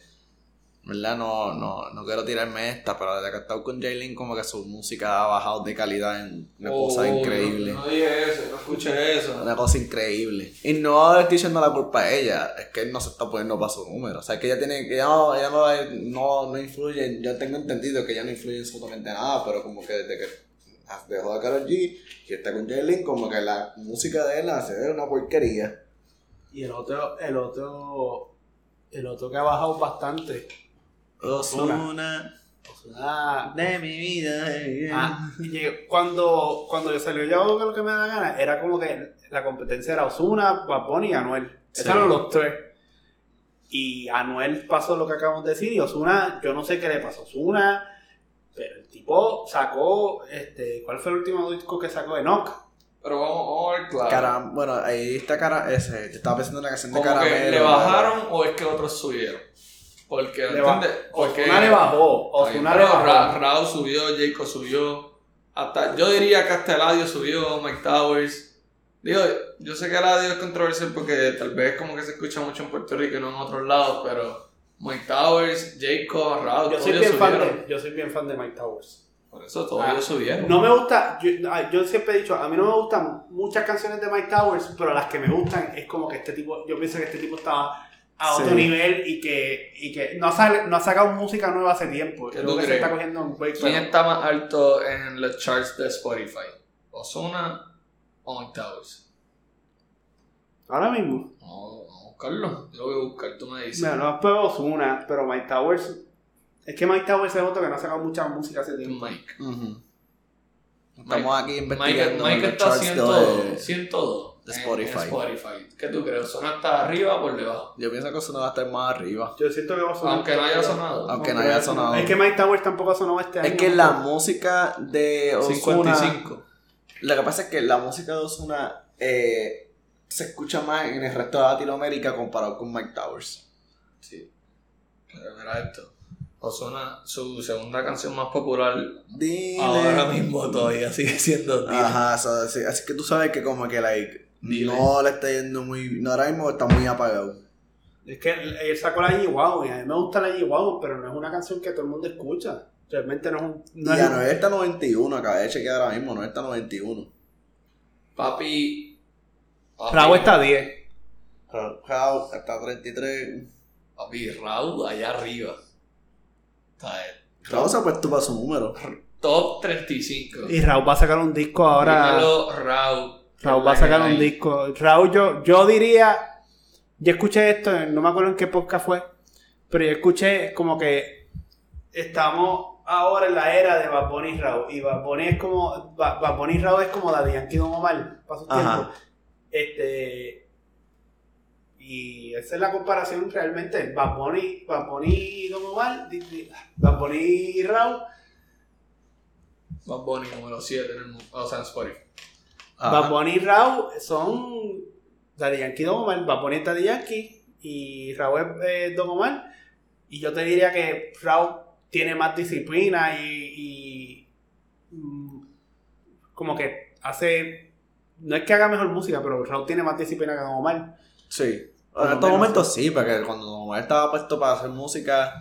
¿Verdad? No quiero tirarme esta, pero desde que he estado con Jaylin, como que su música ha bajado de calidad en una cosa increíble. No dije eso, no escuché eso. Una cosa increíble. Y no le estoy echando la culpa a ella, es que no se está poniendo para su número. O sea, que ella tiene... Ella no influye, yo tengo entendido que ella no influye absolutamente nada, pero como que desde que dejó de Karol G, que está con Jaylin, como que la música de ella se ve una porquería. Y el otro que ha bajado bastante. Ozuna. De mi vida. Cuando yo salió Yo Hago Lo Que Me Da La Gana, era como que la competencia era Ozuna, Bad Bunny y Anuel. Sí. Esos eran los tres. Y Anuel pasó lo que acabamos de decir. Y Ozuna, yo no sé qué le pasó a Ozuna, pero el tipo sacó, ¿cuál fue el último disco que sacó? Enoch. Pero vamos a ver, claro. Bueno, ahí está ese. Te estaba pensando en la canción de Caramelo. ¿Le bajaron o es que otros subieron? Porque, ¿entiendes? Ozuna le bajó. Rauw subió, Jhayco subió. Hasta, yo diría que hasta Eladio subió, Myke Towers. Digo, yo sé que Eladio es controversial porque tal vez como que se escucha mucho en Puerto Rico y no en otros lados, pero Myke Towers, Jhayco, Rauw, todos ellos subieron. Yo soy bien fan de Myke Towers. Por eso todos ellos subieron. No me gusta, yo siempre he dicho, a mí no me gustan muchas canciones de Myke Towers, pero las que me gustan es como que este tipo, yo pienso que este tipo estaba a otro nivel y que no ha sacado música nueva hace tiempo. Creo que se está cogiendo un break. ¿Quién está más alto en los charts de Spotify? ¿Ozuna o Myke Towers? Ahora mismo. No, vamos a buscarlo. Yo lo voy a buscar, tú me dices. Bueno, no puedo Ozuna, pero Myke Towers. Es que Myke Towers es otro que no ha sacado mucha música hace tiempo. Myke. Uh-huh. Estamos aquí investigando. Myke está 102 de Spotify. ¿Qué tú crees? ¿Ozuna está arriba o por debajo? Yo pienso que Ozuna va a estar más arriba. Yo siento que Ozuna. Aunque no haya sonado. Es que Myke Towers tampoco ha sonado este año. Es que la música de Ozuna. 55. Lo que pasa es que la música de Ozuna se escucha más en el resto de Latinoamérica comparado con Myke Towers. Sí. Pero mira esto. Ozuna, su segunda canción más popular, Dile, ahora mismo todavía sigue siendo Dile. Ajá, so, sí, así que tú sabes que como que like Dile no le está yendo muy, no, ahora mismo está muy apagado. Es que él sacó la G-Wow y a mí me gusta la G-Wow, pero no es una canción que todo el mundo escucha. Realmente no es un... No, ya no es esta 91, acabé de chequear ahora mismo, no es esta 91. Papi Rauw está a 10. Rauw está a 33. Papi, Rauw allá arriba. Rauw se ha puesto para su número Top 35. Y Rauw va a sacar un disco ahora. Dímelo, Rauw va a sacar un disco. Rauw, yo diría, yo escuché esto, no me acuerdo en qué podcast fue, pero yo escuché como que estamos ahora en la era de Bad Bunny y Rauw. Y Bad Bunny y Rauw es como Daddy Yankee Don Omar para su tiempo. Y esa es la comparación realmente. Bad Bunny y Don Omar, Bad Bunny y Rauw. Bad Bunny número 7 en el mundo, o sea, en Spotify. Bad Bunny y Rauw son Daddy Yankee y Don Omar. Bad Bunny es Daddy Yankee y Rauw es Don Omar. Y yo te diría que Rauw tiene más disciplina y como que hace, no es que haga mejor música, pero Rauw tiene más disciplina que Don Omar. Sí. En estos momentos sí, porque cuando Don Omar estaba puesto para hacer música,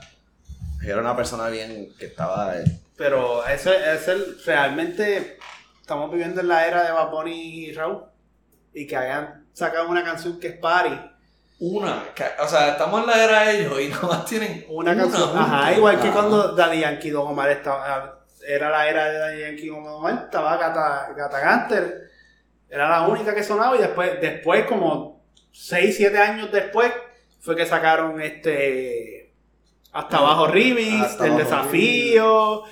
era una persona bien que estaba. Pero realmente estamos viviendo en la era de Bad Bunny y Rauw. Y que hayan sacado una canción que es Party. O sea, estamos en la era de ellos y nada más tienen una canción. Ajá, igual que cuando Daddy Yankee Don Omar estaba. Era la era de Daddy Yankee Don Omar, estaba Gata Gánster. Era la única que sonaba y después como 6-7 años después fue que sacaron Hasta Abajo Remix, El Desafío.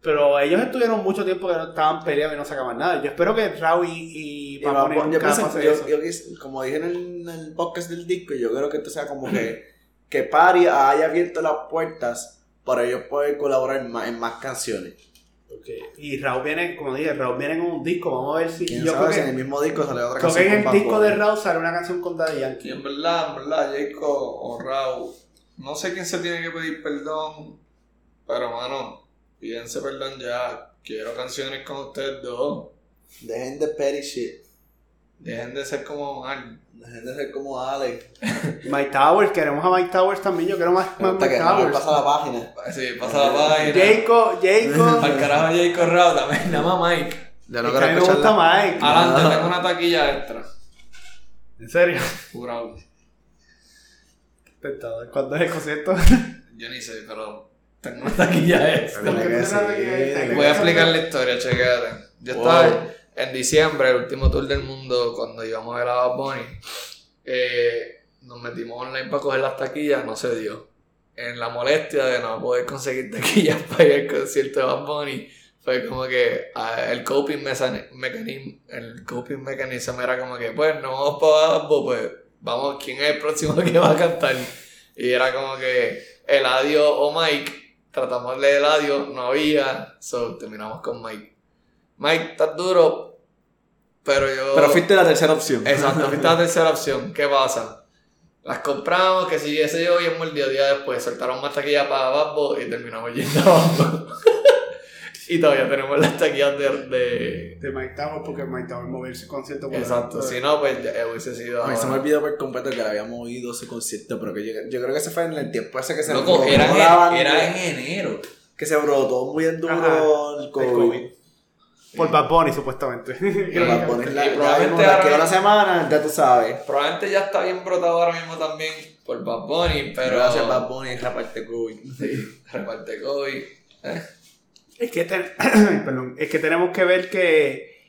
Pero ellos estuvieron mucho tiempo que no estaban peleados y no sacaban nada. Yo espero que Rauw y Bad Bunny nunca pase eso. Yo, como dije en el podcast del disco, yo creo que esto sea como que Party haya abierto las puertas para ellos poder colaborar en más canciones. Okay. Y Rauw viene, como dije, con un disco. Vamos a ver si. Yo creo que en el mismo disco sale otra canción. Creo que en el disco de Rauw sale una canción con Daddy Yankee. Y en verdad, Jhayco o Rauw. No sé quién se tiene que pedir perdón. Pero, mano, pídense perdón ya. Quiero canciones con ustedes dos. Dejen de petty shit. Dejen de ser como Omar. Dejen de ser como Alex. Myke Towers, queremos a Myke Towers también. Yo quiero más Myke Towers. Pasa la página. Sí, pasa la página. Jhayco. Al carajo Jhayco Rauw también. Nada más Myke. Ya no creo que me gusta Myke. Adelante, tengo una taquilla extra. ¿En serio? Jurado. ¿Cuándo es el concierto? Yo ni sé, pero tengo una taquilla extra. Voy a explicar la historia, chequéate. Yo estaba en diciembre, el último tour del mundo, cuando íbamos a ver a Bad Bunny, nos metimos online para coger las taquillas, no se dio. En la molestia de no poder conseguir taquillas para ir al concierto de Bad Bunny, fue como que el coping mechanism, era como que, pues, no vamos para Bad Bunny, pues, vamos, ¿quién es el próximo que va a cantar? Y era como que Eladio o Myke, tratamos de Eladio, no había, so terminamos con Myke. Myke, estás duro, Pero yo... Pero fuiste la tercera opción. Exacto, fuiste la tercera opción. ¿Qué pasa? Las compramos, que si ese yo, y el día después soltaron más taquillas para Babbo y terminamos yendo a Babbo. Y todavía tenemos las taquillas de Myke Towers, porque Myke Towers movió ese concierto. Exacto, si no, pues hubiese sido... Ay, se me olvidó por completo que le había movido ese concierto, pero que yo creo que ese fue en el tiempo ese que se... Loco, era en enero. Que se brotó muy duro. Ajá, el COVID. Por Bad Bunny, supuestamente. Por Bad Bunny, la quedó la semana, ya tú sabes. Probablemente ya está bien brotado ahora mismo también por Bad Bunny, pero... Gracias Bad Bunny, reparte COVID. Sí, reparte COVID. Es que, perdón, es que tenemos que ver que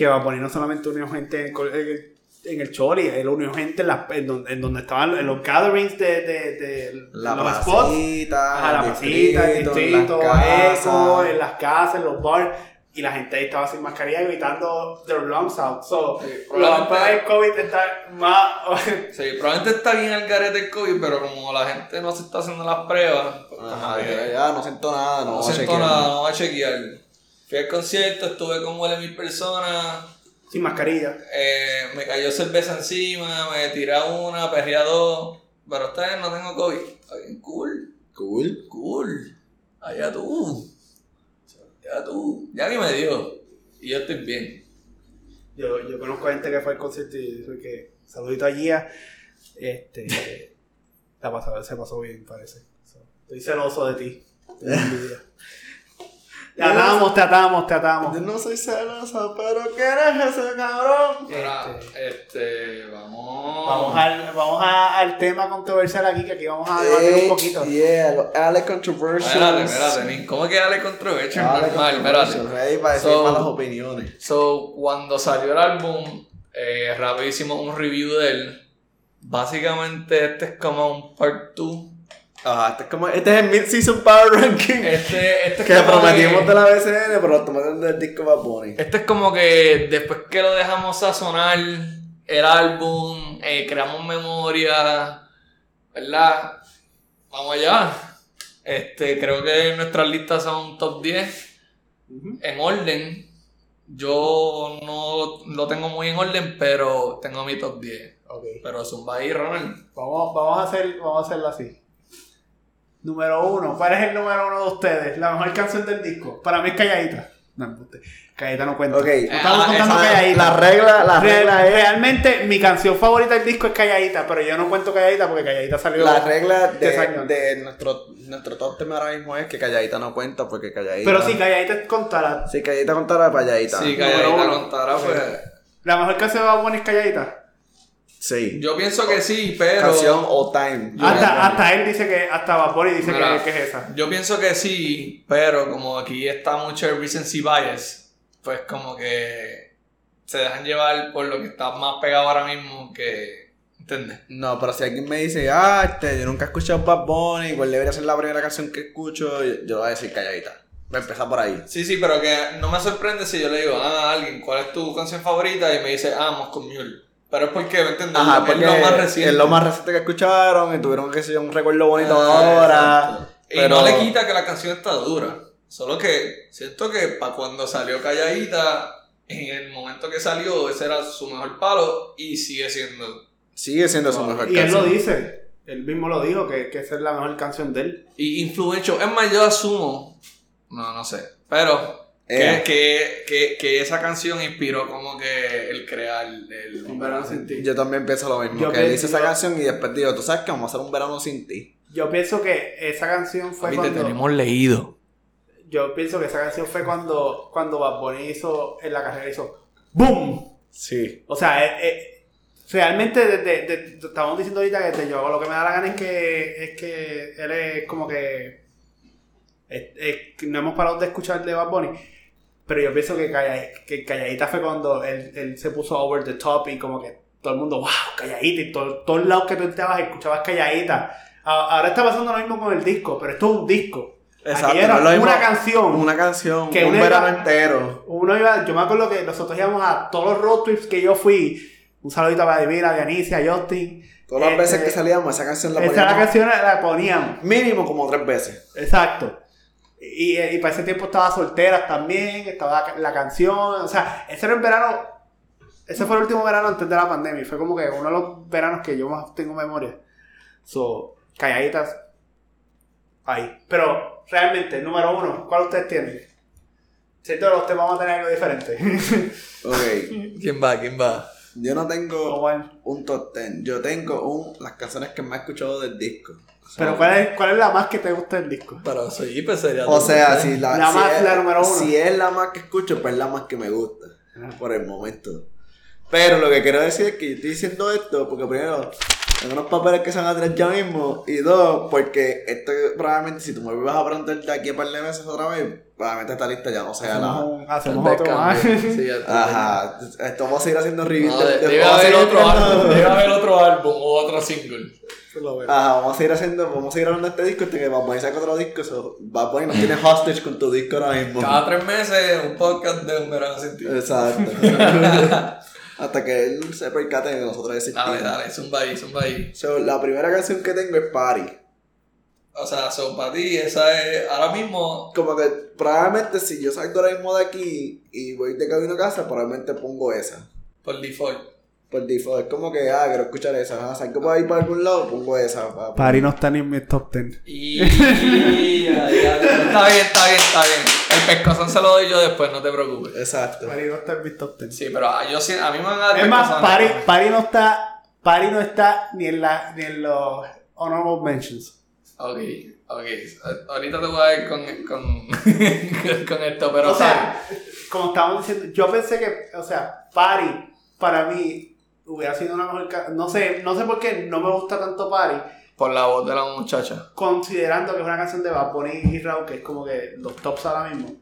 Bad Bunny no solamente unió gente en el Choli, él unió gente en donde estaban en los gatherings de los spots. A la pasita, el distrito, eco, en las casas, en los bars. Y la gente ahí estaba sin mascarilla gritando their lungs out. So, sí, probablemente el COVID está más... Sí, probablemente está bien el garete del COVID, pero como la gente no se está haciendo las pruebas... Ajá, ya no siento nada, no siento nada, no va a chequear. Fui al concierto, estuve con más de 1000 personas... Sin mascarilla. Me cayó cerveza encima, me tiré una, perré a dos... Pero esta vez no tengo COVID. Está bien cool. Cool. Cool. Allá tú... ya ni me dio. Y yo estoy bien. Yo conozco a gente que fue al concierto y dice que saludito a Gia. Se pasó bien, parece. Estoy celoso de ti. Te atamos. No soy celoso, pero que eres ese cabrón. Vamos al tema controversial aquí, que aquí vamos a debatir un poquito. Los Ale Controversial. Espérate, ¿cómo que Ale Controversial? Normal, espérate. Para decir malas opiniones. So, cuando salió el álbum, rápido hicimos un review de él. Básicamente, este es como un part 2. Este es el mid-season power ranking este que prometimos de la BCN, pero lo tomaron del disco Bad Bunny. Este es como que después que lo dejamos sazonar el álbum, creamos memoria, ¿verdad? Vamos allá. Creo que nuestras listas son top 10 en orden. Yo no lo tengo muy en orden, pero tengo mi top 10. Okay. Pero zumba ahí, Ronald. Vamos a hacerlo así. Número 1, ¿cuál es el número 1 de ustedes? La mejor canción del disco. Para mí es Calladita. No, Calladita no cuenta. Okay. Estamos contando Calladita. La regla es... Realmente, mi canción favorita del disco es Calladita, pero yo no cuento Calladita porque Calladita salió... La regla de nuestro top tema ahora mismo es que Calladita no cuenta porque Calladita... Pero si Calladita contara... Si Calladita contara, Calladita. Si Calladita contara, pues... ¿La mejor canción de Bad Bunny es Calladita? Sí. Yo pienso que sí, pero... Canción o time. Hasta él dice que... Hasta Bad Bunny dice que es esa. Yo pienso que sí, pero como aquí está mucho el recency bias, pues como que se dejan llevar por lo que está más pegado ahora mismo que... ¿Entiendes? No, pero si alguien me dice, yo nunca he escuchado Bad Bunny, pues debería ser la primera canción que escucho, yo voy a decir Calladita. Voy a empezar por ahí. Sí, pero que no me sorprende si yo le digo a alguien, ¿cuál es tu canción favorita? Y me dice, Moscow Mule. Pero es porque, ¿me entiendes? Ajá, porque es lo más reciente. Es lo más reciente que escucharon y tuvieron que ser un recuerdo bonito ahora. Pero... Y no le quita que la canción está dura. Solo que siento que para cuando salió Calladita, en el momento que salió, ese era su mejor palo y sigue siendo su mejor canción. Y él lo dice. Él mismo lo dijo, que esa es la mejor canción de él. Y influenció. Es más, yo asumo. No sé. Pero... Que esa canción inspiró como que el crear el Un verano sin ti. Yo también pienso lo mismo, que él hizo esa canción y después digo, tú sabes que vamos a hacer Un verano sin ti. Yo pienso que esa canción fue cuando... tenemos leído. Yo pienso que esa canción fue cuando Bad Bunny hizo, en la carrera hizo ¡boom! Sí. O sea, realmente desde estábamos diciendo ahorita que Yo hago lo que me da la gana es que él es como que... no hemos parado de escuchar de Bad Bunny. Pero yo pienso que Calladita fue cuando él se puso over the top y como que todo el mundo, wow, Calladita, y todos lados que tú estabas escuchabas Calladita. Ahora está pasando lo mismo con el disco, pero esto es un disco. Exacto. Aquí era una canción, que un verano entero. Yo me acuerdo que nosotros íbamos a todos los road trips que yo fui. Un saludito a Vladimir, a Dianicia, a Justin. Todas las veces que salíamos, esa canción la poníamos. Esa canción la poníamos. Mínimo como 3 veces. Exacto. Y para ese tiempo estaba Solteras también, estaba la canción, o sea, ese era el verano Ese fue el último verano antes de la pandemia. Y fue como que uno de los veranos que yo más tengo memoria. So, Calladitas. Ahí. Pero, realmente, número uno, ¿cuál ustedes tienen? Si todos los temas van a tener algo diferente. Ok. ¿Quién va? Yo no tengo un top 10. Yo tengo las canciones que más he escuchado del disco. O sea, pero ¿cuál es la más que te gusta del disco? Pero sí, pues sería. O sea, si la número uno. Si es la más que escucho, pues es la más que me gusta. Por el momento. Pero lo que quiero decir es que yo estoy diciendo esto porque primero, tengo unos papeles que se van a traer ya mismo. Y dos, porque esto probablemente si tú me vuelves a preguntar de aquí a par de meses otra vez, probablemente esta lista ya no sea la... Hacemos otro más. Sí, ajá. Esto vamos a seguir haciendo reviews. No, debe haber otro álbum o otro single. Ajá, vamos a seguir hablando de este disco hasta que vamos a ir a sacar otro disco. Bad Bunny no tiene hostage con tu disco ahora mismo. Cada 3 meses un podcast de Un verano sin ti. Exacto. Hasta que él se percate de nosotros existimos. Dale, zumba ahí. So, la primera canción que tengo es Party. O sea, para ti, esa es ahora mismo. Como que probablemente si yo salgo ahora mismo de aquí y voy de camino a casa, probablemente pongo esa. Por default. Es como que, quiero escuchar esa. Salgo para ir para algún lado, pongo esa. Party no está ni en mi top 10. Está bien. El pescozón se lo doy yo después, no te preocupes. Exacto. Party no está en mi top 10. Sí, pero a mí me van a dar. Es más, Party no está ni en los honorable mentions. Ok. Ahorita te voy a ver con esto, pero... O sea, como estábamos diciendo, yo pensé que, Party, para mí, hubiera sido una mejor... No sé por qué no me gusta tanto Party. Por la voz de la muchacha. Considerando que es una canción de Bad Bunny y Rauw, que es como que los tops ahora mismo.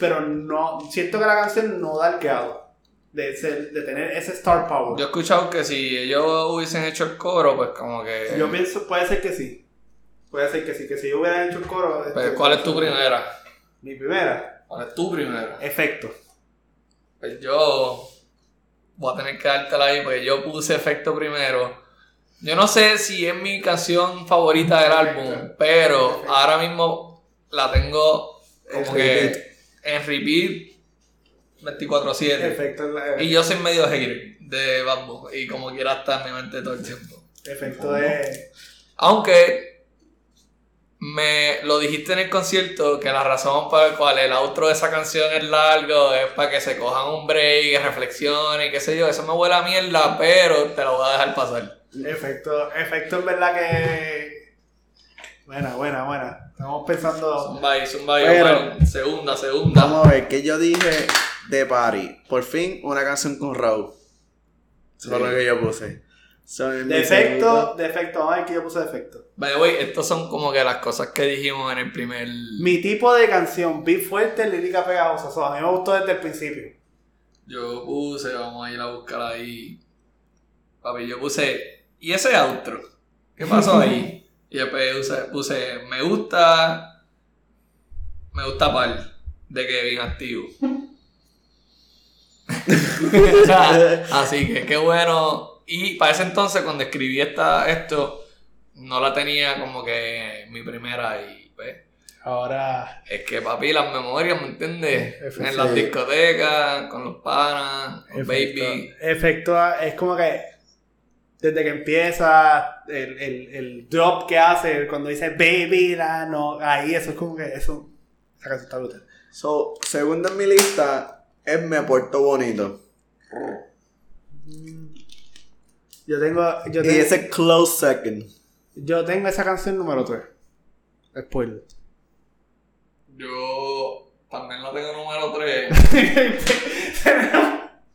Pero no... Siento que la canción no da el que hago. De tener ese star power. Yo he escuchado que si ellos hubiesen hecho el coro, pues como que... Yo pienso, puede ser que sí, que si yo hubiera hecho el coro... Pero ¿cuál es tu primera? ¿Mi primera? ¿Cuál es tu primera? Efecto. Pues yo... Voy a tener que dártela ahí porque yo puse Efecto primero. Yo no sé si es mi canción favorita del álbum, pero ahora mismo la tengo como que en repeat 24/7. Efecto. Y yo soy medio hater de Bad Bunny y como quiera estar en mi mente todo el tiempo. Efecto es... Aunque... Me lo dijiste en el concierto que la razón por la cual el outro de esa canción es largo es para que se cojan un break, reflexionen, qué sé yo. Eso me huele a mierda, pero te lo voy a dejar pasar. Efecto en verdad que... Buena. Estamos pensando... Zumba ahí. Pero... Segunda. Vamos a ver, ¿qué yo dije de Party? Por fin, una canción con Rauw. Sí. Eso es lo que yo puse. Defecto, ay, que yo puse defecto. By the way, estos son como que las cosas que dijimos en el primer... Mi tipo de canción, beat fuerte, lírica pegajosa, a mí me gustó desde el principio. Yo puse, vamos a ir a buscar ahí. Papi, yo puse, ¿y ese outro? ¿Qué pasó ahí? Y después puse, me gusta par, de que bien activo. Así que qué bueno... Y para ese entonces, cuando escribí esto, no la tenía como que mi primera y pues... Ahora... Es que papi, las memorias, ¿me entiendes? Efecto. En las discotecas, con los panas, con baby... Efecto, es como que desde que empieza el drop que hace, cuando dice baby, ahí eso es como que eso... Esa canción está brutal. So, segunda en mi lista es Me Porto Bonito. Yo tengo, y ese close second. Yo tengo esa canción número 3. Spoiler. Yo también la tengo número 3.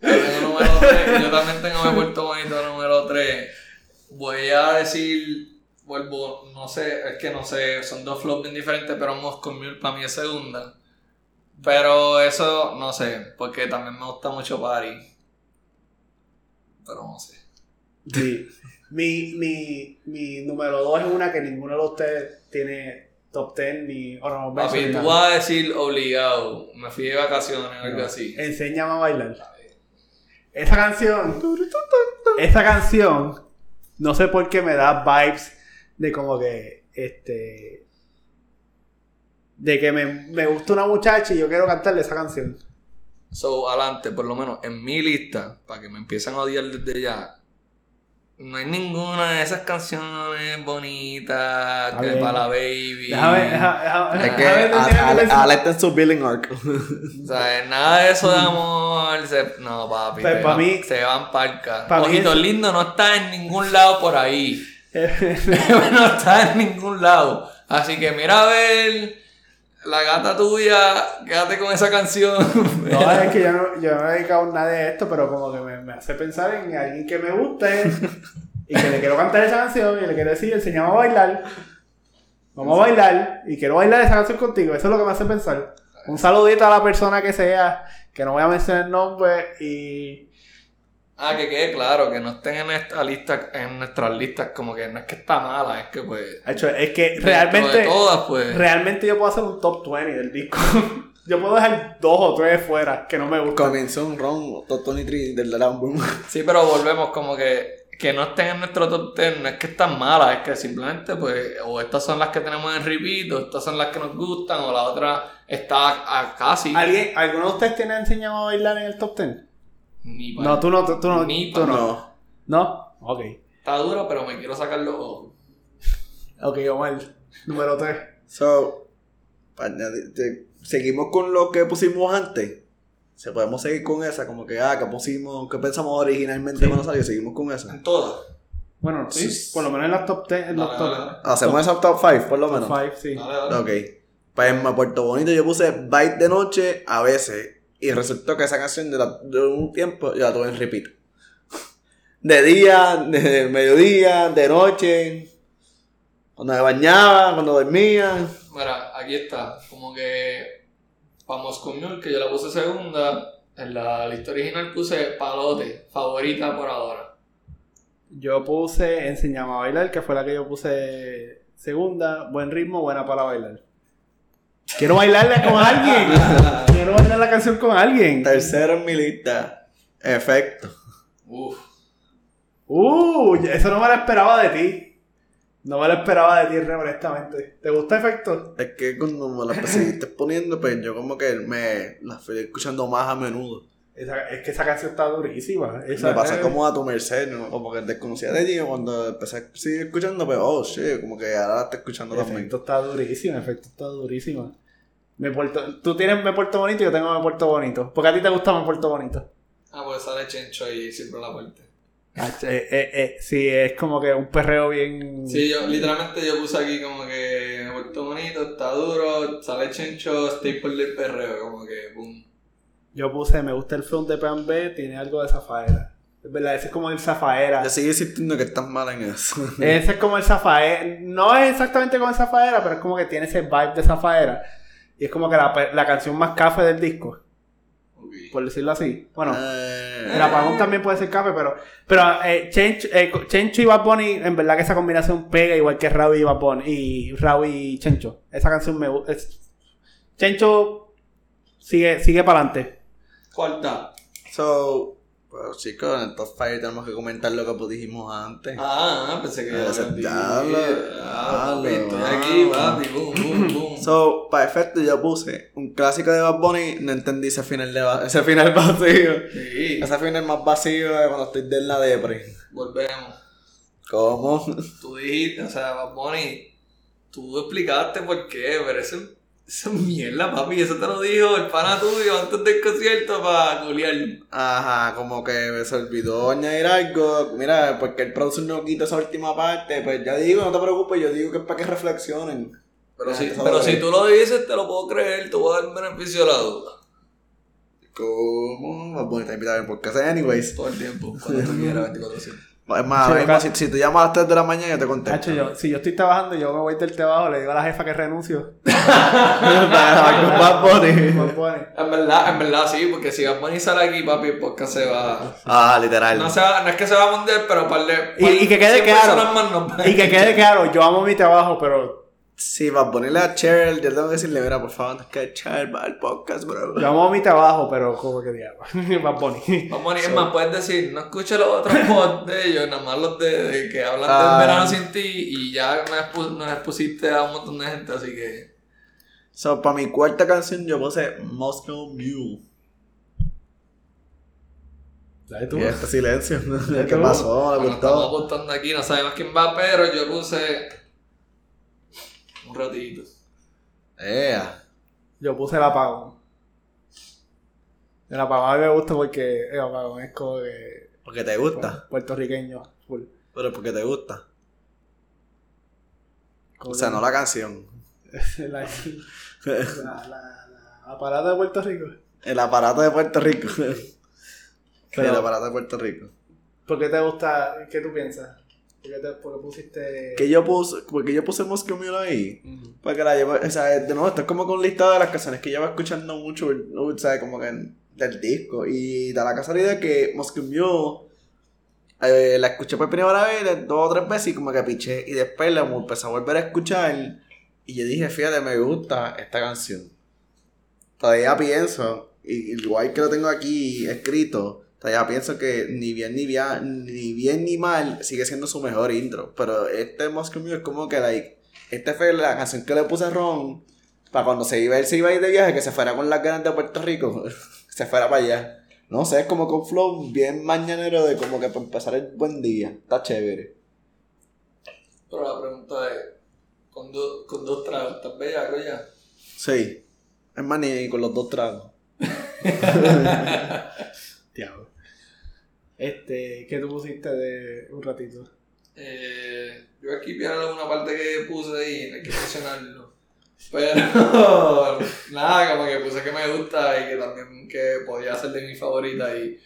Yo también tengo Me Porto Bonito número 3. Voy a decir, vuelvo, no sé, son dos flops bien diferentes, pero Moscow Mule para mí es segunda. Pero eso, no sé, porque también me gusta mucho Party. Pero no sé. Sí. Mi número 2 es una que ninguno de ustedes tiene top 10 ni honorable. Papi, tú vas a decir obligado. Me fui de vacaciones o algo así. Enséñame a bailar. Esa canción, no sé por qué me da vibes de como que de que me gusta una muchacha y yo quiero cantarle esa canción. So, adelante, por lo menos en mi lista, para que me empiecen a odiar desde ya, no hay ninguna de esas canciones bonitas que para la baby. Déjame está en su billing arc. O sea, nada de eso de amor. No, papi. Pero para mí, se van parcas. Ojitos lindos no está en ningún lado por ahí. No está en ningún lado. Así que mira a ver. La gata tuya, quédate con esa canción. No, es que yo no he dedicado nada de esto, pero como que me hace pensar en alguien que me guste y que le quiero cantar esa canción y le quiero decir, enseñame a bailar. Vamos a bailar y quiero bailar esa canción contigo. Eso es lo que me hace pensar. Un saludito a la persona que sea, que no voy a mencionar el nombre y... que quede claro, que no estén en esta lista, en nuestras listas, como que no es que está mala, es que pues... Es que realmente, todas, pues, realmente yo puedo hacer un top 20 del disco. Yo puedo dejar 2 o 3 fuera, que no me gustan. Comenzó un ron, top 23 del álbum. Sí, pero volvemos, como que no estén en nuestro top 10, no es que están malas, es que simplemente pues, o estas son las que tenemos en repeat, o estas son las que nos gustan, o la otra está casi. ¿Alguno de ustedes tiene enseñado a bailar en el top 10? No, tú no. Tú no. ¿No? Ok. Está duro, pero me quiero sacarlo. Ok, Omar. Número 3. So, seguimos con lo que pusimos antes. Se podemos seguir con esa, como que, que pusimos, que pensamos originalmente cuando salió, seguimos con esa. En todas. Bueno, sí. Por lo menos en las top 10. Hacemos esas top 5, por lo menos. Top 5, sí. Dale. Ok. Para Me Porto Bonito, yo puse Bite de Noche a veces. Y resultó que esa canción de un tiempo yo la tuve en repeat. De día, de mediodía, de noche, cuando me bañaba, cuando dormía. Mira, aquí está. Como que para Moscow Mule, que yo la puse segunda, en la lista original puse Palote, favorita por ahora. Yo puse Enseñame a Bailar, que fue la que yo puse segunda. Buen ritmo, buena para bailar. Quiero bailarla con alguien. Quiero bailar la canción con alguien. Tercero en mi lista. Efecto. Eso no me lo esperaba de ti. No me lo esperaba de ti, honestamente. ¿Te gusta Efecto? Es que cuando me la seguiste poniendo, pues yo como que me la fui escuchando más a menudo. Es que esa canción está durísima. Me pasa como a tu merced, ¿no? Como que desconocía de ti. Cuando empecé a seguir escuchando, pues, shit, como que ahora la está escuchando también. Efecto está durísimo. Tú tienes Me Porto Bonito y yo tengo Me Porto Bonito. ¿Por qué a ti te gusta Me Porto Bonito? Pues sale Chencho y siempre la puerta. Sí, es como que un perreo bien... Sí, yo puse aquí como que Me Porto Bonito, está duro, sale Chencho, staple del perreo, como que boom. Yo puse, me gusta el front de Plan B, tiene algo de Zafaera. Es verdad, ese es como el Zafaera. Yo sigo sintiendo que estás mal en eso. Ese es como el Zafaera. No es exactamente como el Zafaera, pero es como que tiene ese vibe de Zafaera. Y es como que la canción más café del disco. Okay. Por decirlo así. Bueno, el apagón también puede ser café, pero Chencho y Bad Bunny, en verdad que esa combinación pega igual que Rauw y Bad Bunny. Y Rauw y Chencho. Esa canción me gusta. Chencho sigue para adelante. Cuarta. So, pues chicos, en el top 5 tenemos que comentar lo que dijimos antes. Pensé que iba a aceptarlo. Estoy aquí, papi, boom. So, para Efecto yo puse un clásico de Bad Bunny, no entendí ese final vacío. Sí. Ese final más vacío de cuando estoy de la depre. Volvemos. ¿Cómo? Tú dijiste, Bad Bunny, tú explicaste por qué, pero esa mierda, papi, eso te lo dijo el pana tuyo antes del concierto para culiar. Ajá, como que se olvidó añadir algo. Mira, porque el producer no quita esa última parte. Pues ya digo, no te preocupes, yo digo que es para que reflexionen. Pero si tú lo dices, te lo puedo creer, te voy a dar beneficio a la duda. ¿Cómo? Más bonita invitada por casa, anyways. Todo el tiempo, cuando tú quieras, 24/7. Es más, si te llamas a las 3 de la mañana, yo te contesto. Si yo estoy trabajando, yo me voy del trabajo, le digo a la jefa que renuncio. En verdad, sí, porque si Bad Bunny sale aquí, papi, el podcast se va. Literal. No es que se va a mundial, pero para y que quede claro. Yo amo mi trabajo, pero. Sí, Bad Bunny le da share, yo tengo que decirle, mira, por favor, no es que share para el podcast, bro. Yo amo mi trabajo, pero como que diablo. Bad Bunny, es más, puedes decir, no escuches los otros pods de ellos, nada más los de que hablan del verano sin ti, y ya nos expusiste a un montón de gente, así que... So, para mi cuarta canción yo puse Moscow Mule. Y este silencio, ¿no? ¿Qué pasó? Bueno, estamos apuntando aquí, no sabemos quién va, pero yo puse un ratito. Yo puse el apagón. El apagón a mí me gusta porque el apagón es como que... Porque te gusta. Puertorriqueño, full. Pero porque te gusta. O sea, no la canción. El aparato de Puerto Rico. El aparato de Puerto Rico. Pero, el aparato de Puerto Rico. ¿Por qué te gusta? ¿Qué tú piensas? ¿Por qué pusiste...? Porque yo puse Moscow Mule ahí. Uh-huh. Para que la llevo... O sea, de nuevo, esto es como con listado de las canciones que llevo escuchando mucho, o sea, como que del disco. Y da la casualidad que Moscow Mule la escuché por primera vez, 2 o 3 veces, y como que piché. Y después la empecé a volver a escuchar. Y yo dije, fíjate, me gusta esta canción. Todavía pienso, igual que lo tengo aquí escrito... Ya pienso que ni bien ni mal sigue siendo su mejor intro. Pero este Moscow Mule es como que like, este fue la canción que le puse a Ron para cuando se iba a ir de viaje, que se fuera con las ganas de Puerto Rico. Se fuera para allá. No sé, es como con flow bien mañanero de como que para empezar el buen día. Está chévere. Pero la pregunta es, ¿con dos tragos estás bellaco ya? Sí. Es maní con los 2 tragos. ¿Qué tú pusiste de un ratito? Yo aquí piano una parte que puse ahí, no hay que mencionarlo. Pero nada, como que puse que me gusta y que también que podía ser de mi favorita y...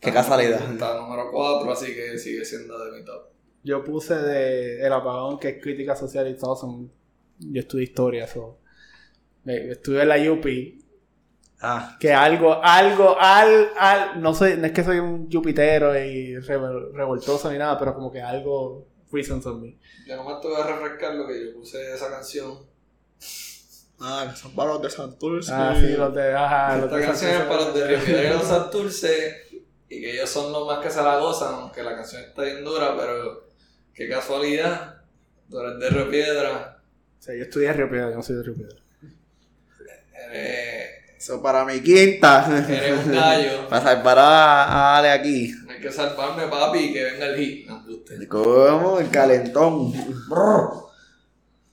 ¡Qué casualidad! Está número 4, así que sigue siendo de mi top. Yo puse de El apagón, que es crítica social y todo son... Yo estudié historia, so... Estudié en la UPI. Que algo, no sé, no es que soy un jupitero y revoltoso ni nada, pero como que algo reasons on me. Ya nomás te voy a refrescar lo que yo puse esa canción. Que son para los de Santurce. Sí, los de, los de Santurce. Esta canción es para los de Río de Santurce y que ellos son los más que se la gozan, aunque la canción está bien dura, pero qué casualidad, tú eres de Río Piedra. O sea, yo estudié en Río Piedra, yo no soy de Río Piedra. Eso para mi quinta. Eres un gallo. Para salvar a Ale aquí. Hay que salvarme, papi, que venga el hit. ¿Cómo? El calentón.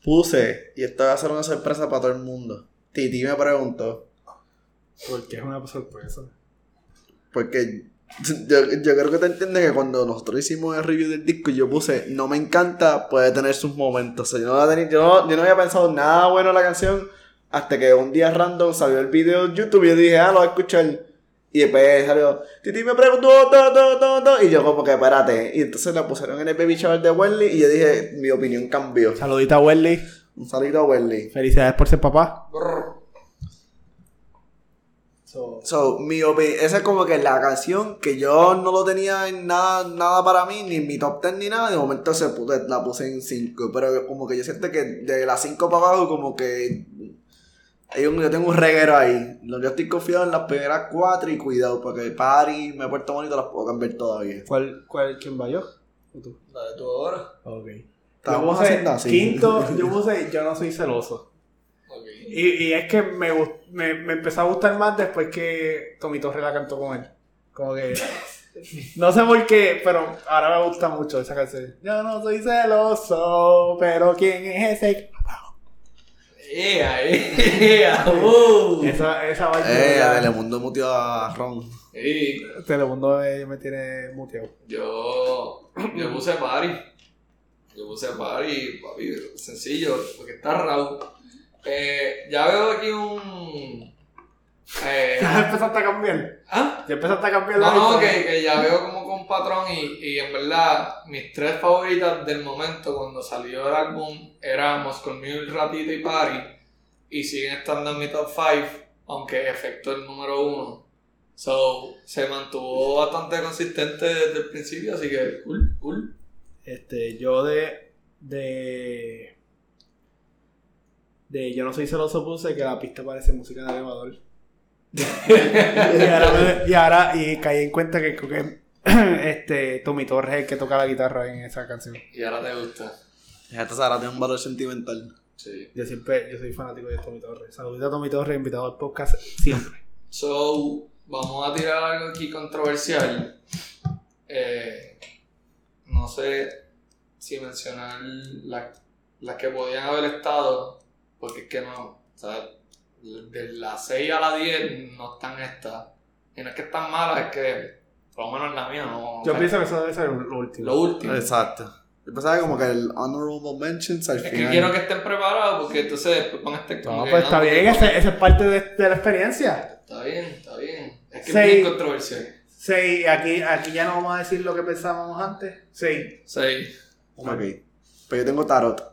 Puse, y esto va a ser una sorpresa para todo el mundo. Titi me preguntó. ¿Por qué es una sorpresa? Porque yo creo que te entiendes que cuando nosotros hicimos el review del disco, yo puse, no me encanta, puede tener sus momentos. O sea, yo no había pensado nada bueno en la canción. Hasta que un día random salió el video en YouTube y yo dije, lo voy a escuchar. Y después salió, Titi me preguntó, y yo como que, espérate. Y entonces la pusieron en el baby shower de Welly y yo dije, mi opinión cambió. Saludita a Welly. Un saludito a Welly. Felicidades por ser papá. Esa es como que la canción que yo no lo tenía en nada para mí, ni en mi top 10 ni nada. De momento la puse en 5, pero como que yo siento que de las 5 para abajo como que... yo tengo un reguero ahí. Yo estoy confiado en las primeras 4 y cuidado, porque Party, Me Porto Bonito, las puedo cambiar todavía. ¿Cuál? ¿Quién va, yo? ¿O tú? La de tú ahora. Ok. Estamos haciendo así. Quinto, yo puse Yo no soy celoso. Ok. Y es que me empezó a gustar más después que Tommy Torres la cantó con él. Como que... no sé por qué, pero ahora me gusta mucho esa canción. Yo no soy celoso, pero ¿quién es ese...? Esa vaina. Telemundo muteó a Ron. Telemundo me tiene muteado. Yo puse Party. Papi, sencillo, porque está Rauw. Ya veo aquí un... ¿Ya empezaste a cambiar? ¿Ya empezaste a cambiar la lista? No, que ya veo como con patrón y en verdad mis 3 favoritas del momento cuando salió el álbum eran Moscow Mule, Ratito y Party y siguen estando en mi top 5 aunque Efecto el número 1. So, se mantuvo bastante consistente desde el principio, así que cool. Yo de Yo no soy celoso puse que la pista parece música de elevador. y ahora caí en cuenta que Tommy Torres es el que toca la guitarra en esa canción. Y ahora te gusta. Ahora tiene un valor sentimental. Sí. Yo soy fanático de Tommy Torres. Saludita a Tommy Torres, invitado al podcast siempre. So, Vamos a tirar algo aquí controversial. No sé si mencionar las que podían haber estado, porque es que no, o sea, de las 6 a las 10 no están estas. Y no es que están malas, es que por lo menos en la mía no. Yo pienso que eso debe ser lo último. Lo último. Exacto. Yo pensaba como que el honorable mentions al es final. Es que quiero que estén preparados porque entonces después van a estar con. No, pues está bien, esa es parte de la experiencia. Está bien, está bien. Es que es bien controversial. 6, aquí ya no vamos a decir lo que pensábamos antes. 6. 6. Ok. Pues yo tengo Tarot.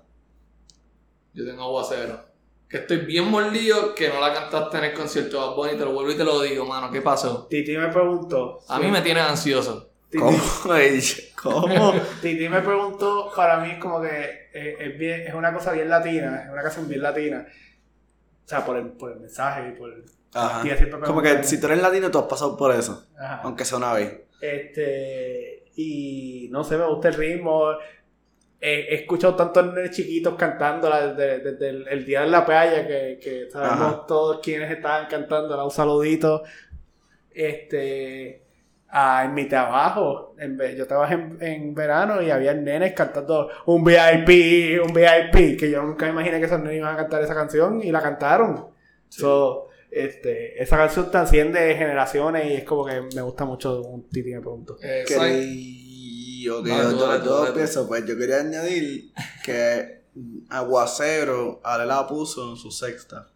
Yo tengo Aguacero. Que estoy bien mordido que no la cantaste en el concierto de Bad Bunny. Te lo vuelvo y te lo digo, mano. ¿Qué pasó? Titi me preguntó. A mí me tienes ansioso. ¿Cómo? Titi me preguntó, para mí como que es una cosa bien latina. Es una canción bien latina. O sea, por el mensaje y por el... Ajá. Como que si tú eres latino, tú has pasado por eso. Ajá. Aunque sea una vez. Y no sé, me gusta el ritmo. He escuchado tantos nenes chiquitos cantándola desde el día de la playa que sabemos. Ajá. Todos quienes estaban cantándola. Un saludito. En mi trabajo, yo trabajé en verano y había nenes cantando un VIP, que yo nunca imaginé que esos nenes iban a cantar esa canción y la cantaron. Sí. Esa canción trasciende generaciones y es como que me gusta mucho un Titi me preguntó. Pues yo quería añadir que Aguacero, Ale la puso en su sexta.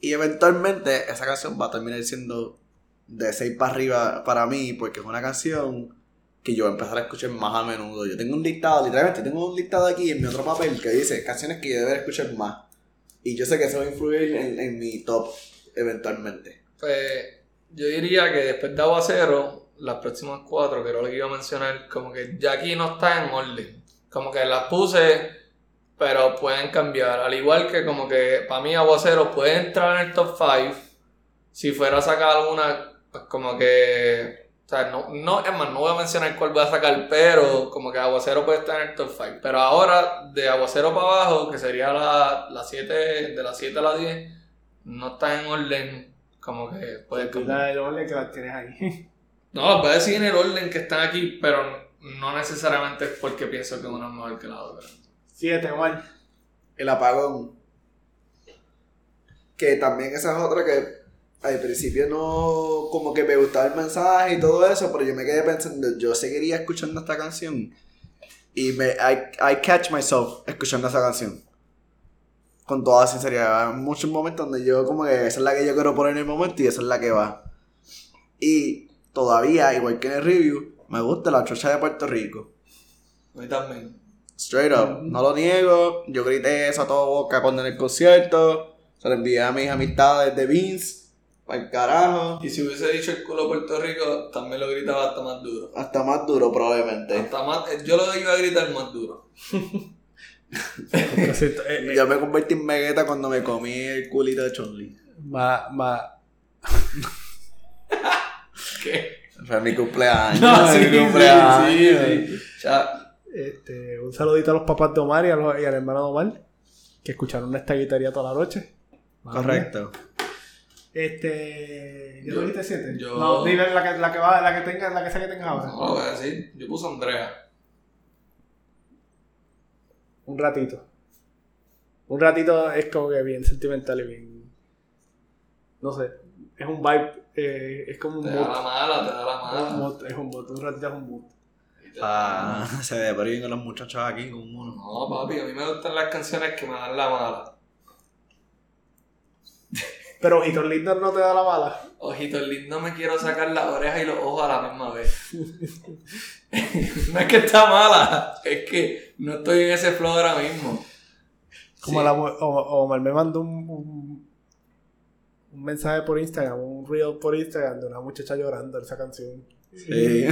Y eventualmente esa canción va a terminar siendo de 6 para arriba para mí, porque es una canción que yo voy a empezar a escuchar más a menudo. Yo tengo un listado, literalmente tengo un listado aquí en mi otro papel que dice canciones que yo debería escuchar más. Y yo sé que eso va a influir en mi top eventualmente. Pues yo diría que después de Aguacero, las próximas 4, que era lo que iba a mencionar, como que ya aquí no está en orden. Como que las puse, pero pueden cambiar. Al igual que como que para mí Aguacero puede entrar en el top 5. Si fuera a sacar alguna, pues como que... O sea, no voy a mencionar cuál voy a sacar, pero como que Aguacero puede estar en el top 5. Pero ahora, de Aguacero para abajo, que sería la 7, de las 7 a las 10, no está en orden, como que puede... ¿Cuál es el orden que las tienes ahí? No, puede decir en el orden que están aquí, pero no necesariamente es porque pienso que una es mejor que la otra. 7, igual. El apagón. Que también esa es otra que... Al principio no, como que me gustaba el mensaje y todo eso, pero yo me quedé pensando, yo seguiría escuchando esta canción. Y I catch myself escuchando esa canción. Con toda sinceridad, hay muchos momentos donde yo como que esa es la que yo quiero poner en el momento y esa es la que va. Y todavía, igual que en el review, me gusta la chocha de Puerto Rico. A mí también. Straight up, no lo niego, yo grité eso a toda boca cuando en el concierto, se lo envié a mis amistades de Vince. Al carajo. Y si hubiese dicho el culo Puerto Rico, también lo gritaba hasta más duro. Hasta más duro, probablemente. Yo lo iba a gritar más duro. Yo me convertí en megueta cuando me comí el culito de Chonli. ¿Qué? Fue mi cumpleaños. No, sí, mi cumpleaños. Sí. Un saludito a los papás de Omar y al hermano de Omar, que escucharon esta guitarra toda la noche. Correcto. ¿Yo lo dijiste 7? No, dile la que va, la que tenga ahora. No, voy a decir, yo puse Andrea. Un ratito es como que bien sentimental y bien. No sé, es un vibe, es como un mood. Te da la mala. Es un mood, un ratito es un mood. Se ve por ahí con los muchachos aquí con uno. No, papi, a mí me gustan las canciones que me dan la mala. Pero Ojitos lindos no te da la mala. Ojitos lindos me quiero sacar las orejas y los ojos a la misma vez. No es que está mala, es que no estoy en ese flow ahora mismo. Como sí. Omar me mandó un mensaje por Instagram, un reel por Instagram de una muchacha llorando esa canción. Sí.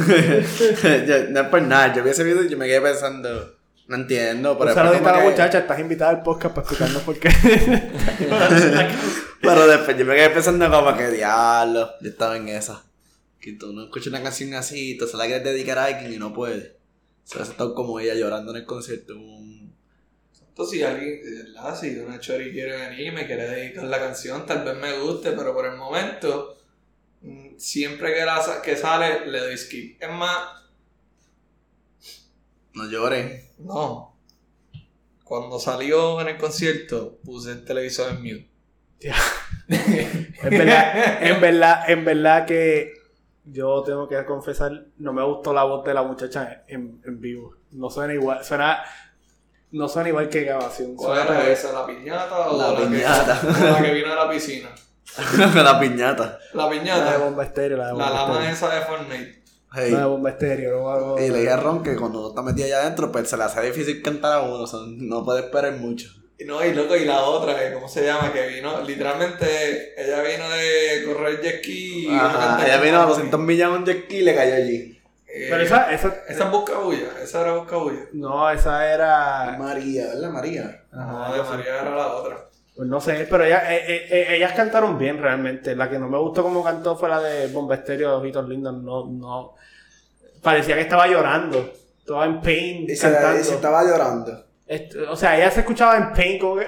No es por nada, yo vi ese video y yo me quedé pensando... No entiendo, pero... Un saludito a la muchacha, estás invitada al podcast para explicarnos por qué. Pero después yo me quedé pensando como que diablo, yo estaba en esa. Que tú no escuchas una canción así y tú se la quieres dedicar a alguien y no puedes. Se ha estado como ella llorando en el concierto. Entonces si alguien, si una chori quiere venir y me quiere dedicar la canción, tal vez me guste, pero por el momento... siempre que sale, le doy skip. Es más... No lloré. No. Cuando salió en el concierto, puse el televisor en mute. Yeah. en verdad que... Yo tengo que confesar, no me gustó la voz de la muchacha en vivo. No suena igual, no suena igual que grabación. ¿Cuál era esa? ¿La piñata o la piñata? La que vino de la piscina. La piñata. La piñata. La de bomba estéreo, la lama esa de Fortnite. Hey. La de bomba estéreo, no. Y le dije a Ron que cuando uno está metido allá adentro, pues se le hace difícil cantar a uno, o sea, no puede esperar mucho. No, y loco, y la otra, ¿cómo se llama? Que vino, literalmente, ella vino de correr jet ski. Ajá, ella vino a 200 millas en un jet ski y le cayó allí. Pero esa es buscabulla, esa era buscabulla. No, esa era... María, ¿verdad? María. Ajá, no, de María era la otra. Pues no sé, pero ellas cantaron bien realmente. La que no me gustó como cantó fue la de Bomba Estéreo de Ojitos lindos. No. Parecía que estaba llorando, estaba en pain y cantando. Y se estaba llorando. O sea, ella se escuchaba en pain como que...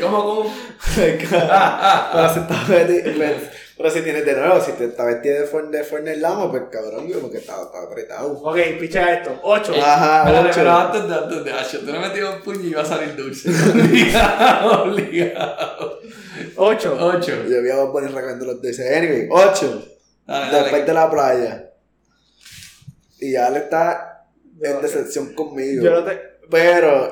¿Cómo? Pero si tienes de nuevo, si te está vestida de Fortnite Lama, pues cabrón, porque estaba apretado. Ok, picha esto. 8. Ajá, 8. Pero antes de 8, tú le metías un puño y iba a salir dulce. Obligado. 8. Yo voy a poner recogiendo los dulces. Anyway, 8. Después de la playa. Y ya le está... en decepción conmigo. Yo no te... Pero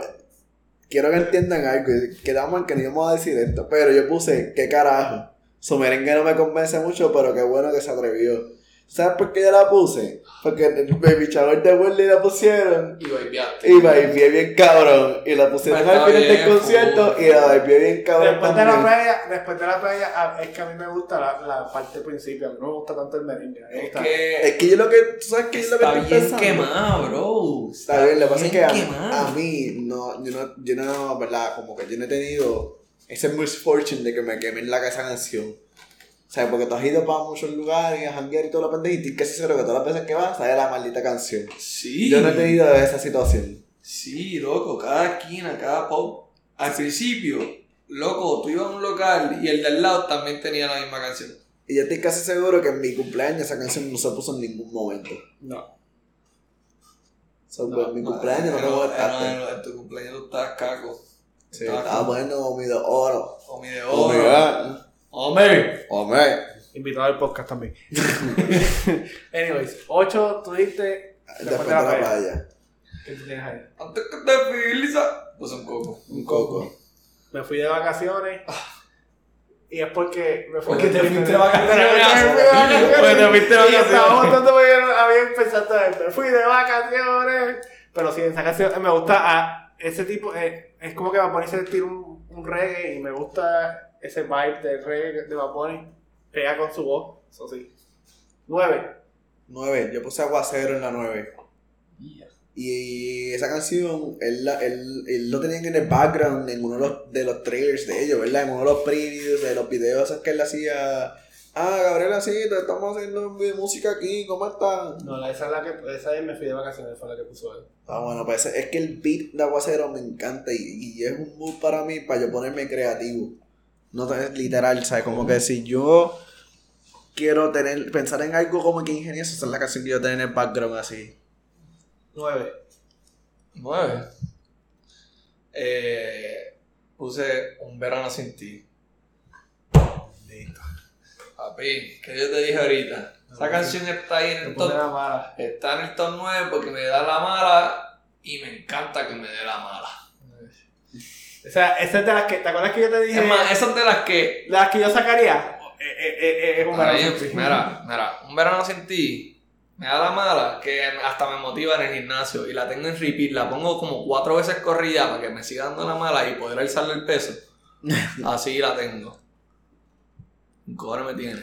quiero que entiendan algo. Quedamos en que no íbamos a decir esto. Pero yo puse, ¿qué carajo? Su merengue no me convence mucho, pero qué bueno que se atrevió. ¿Sabes por qué yo la puse? Porque el baby shower de Wendy la pusieron. Y baileaste. Y bailé bien cabrón. Y la pusieron al final del concierto. Y la bailé bien cabrón. Después de la playa, es que a mí me gusta la parte principal. No me gusta tanto el merengue. Es que yo lo que... ¿Tú sabes qué es lo que estoy pensando? Está bien quemado, bro. Está bien, lo que pasa es que a mí, yo no, ¿verdad? Como que yo no he tenido ese misfortune de que me quemen esa canción. O sea, porque tú has ido para muchos lugares, a janguear y toda la pendeja, y estoy casi seguro que todas las veces que vas, sale la maldita canción. Sí. Yo no he tenido esa situación. Sí, loco, cada esquina, cada pop. Al principio, loco, tú ibas a un local y el de al lado también tenía la misma canción. Y yo estoy casi seguro que en mi cumpleaños esa canción no se puso en ningún momento. No. En mi cumpleaños no me gustaste. No, en tu cumpleaños tú estabas caco. Sí, estaba bueno, o mi de oro. ¡Hombre! Invitado al podcast también. Anyways, 8, tú dijiste... Después de la playa. ¿Qué tú tienes ahí? Antes que te fui, Lisa, puse un coco. Me fui de vacaciones. Y es porque... Porque te fuiste de vacaciones. Porque te fuiste de vacaciones. Y estaba montando porque había empezado a ver. Me fui de vacaciones. Pero sí, en esa canción me gusta a ese tipo... es como que va a ponerse a sentir un reggae y me gusta... Ese vibe del reggae de Bad Bunny pega con su voz, eso sí. 9. Yo puse Aguacero en la 9. Yeah. Y esa canción, él lo tenían en el background en uno de los trailers de ellos, ¿verdad? En uno de los previews, de los videos esos que él hacía. Ah, Gabriela, sí, te estamos haciendo música aquí, ¿cómo estás? No, esa es me fui de vacaciones, fue la que puso él. Ah, bueno, pues es que el beat de Aguacero me encanta y es un mood para mí, para yo ponerme creativo. No es literal, ¿sabes? Como que si yo quiero pensar en algo como que ingenioso, esa es la canción que yo tengo en el background así. 9. Puse Un verano sin ti. Listo. Papi, que yo te dije ahorita. Esa canción está ahí en el top. Está en el top 9 porque me da la mala y me encanta que me dé la mala. O sea, esa es de las que... ¿Te acuerdas que yo te dije? Es más, esas de las que... Las que yo sacaría. Es un verano sin ti. Mira, Un verano sin ti me da la mala que hasta me motiva en el gimnasio. Y la tengo en repeat. La pongo como 4 veces corrida para que me siga dando la mala y poder alzarle el peso. Así la tengo. Un cobre me tiene.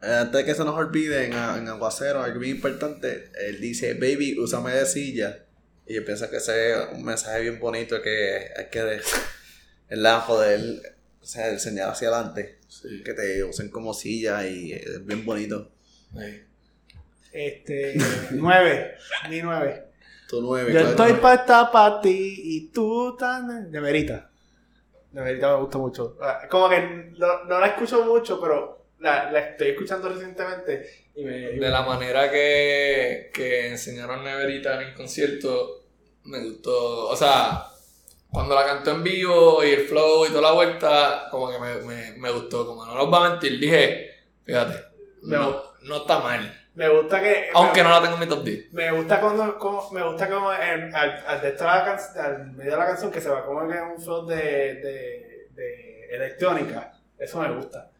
Antes de que se nos olvide, en Aguacero, algo bien importante, él dice, baby, úsame de silla. Y yo pienso que ese es un mensaje bien bonito que hay que el lanzo de él, o sea, enseñar hacia adelante. Sí. Que te usen como silla y es bien bonito. Sí. 9. Mi 9. Tu 9. Yo estoy para estar para ti y tú tan... Neverita. Neverita me gusta mucho. Como que no la escucho mucho, pero la estoy escuchando recientemente y me... De la manera que enseñaron Neverita en el concierto, me gustó. O sea, cuando la cantó en vivo y el flow y toda la vuelta, como que me gustó. Como no los va a mentir, dije, fíjate, no está mal. Me gusta que... Aunque no la tengo en mi top 10. Me gusta como al medio de la canción que se va como que un flow de electrónica. Eso me gusta.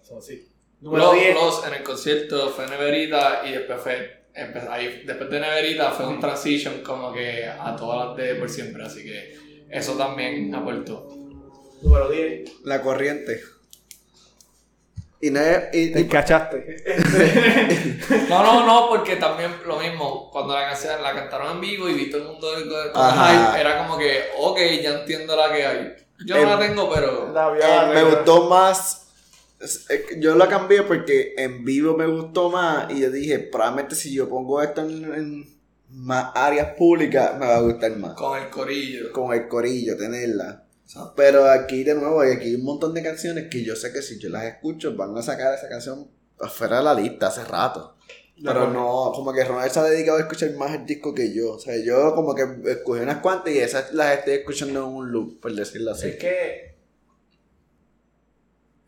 Eso sí. Número 10. Los en el concierto fue Neverita y después después de Neverita fue un transition como que a todas las de por siempre. Así que eso también aportó. Número 10. La corriente. Y cachaste. No, porque también lo mismo, cuando la cantaron en vivo y vi todo el mundo hype, era como que, ok, ya entiendo la que hay. Yo no la tengo, pero... me gustó más... Yo la cambié porque en vivo me gustó más y yo dije, probablemente si yo pongo esto en más áreas públicas, me va a gustar más. Con el corillo, tenerla. Pero aquí de nuevo, aquí hay un montón de canciones que yo sé que si yo las escucho van a sacar esa canción afuera de la lista hace rato. Pero no, como que Ronald se ha dedicado a escuchar más el disco que yo. O sea, yo como que escogí unas cuantas y esas las estoy escuchando en un loop, por decirlo así. Es que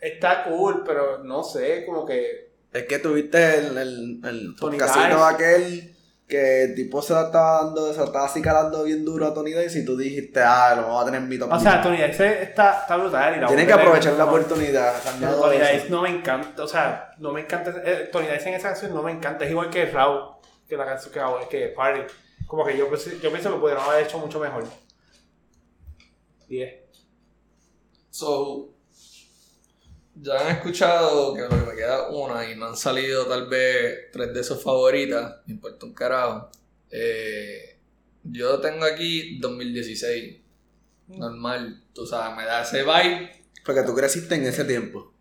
está cool, pero no sé, como que... Es que tuviste el podcastito aquel... Que el tipo se estaba así calando bien duro a Tony Dize y tú dijiste, lo vamos a tener en mi top. O sea, Tony Dize está brutal. Tienes que aprovechar la oportunidad. Tony Dize no me encanta, o sea, no me encanta. Tony Dize en esa canción no me encanta, es igual que Rauw, que la canción que hago, es que Party. Como que yo pienso que pudieron haber hecho mucho mejor. 10. So, ya han escuchado que me queda una y me han salido tal vez 3 de sus favoritas, me importa un carajo. Yo tengo aquí 2016, normal, tú sabes, me da ese vibe. Porque tú creciste en ese tiempo.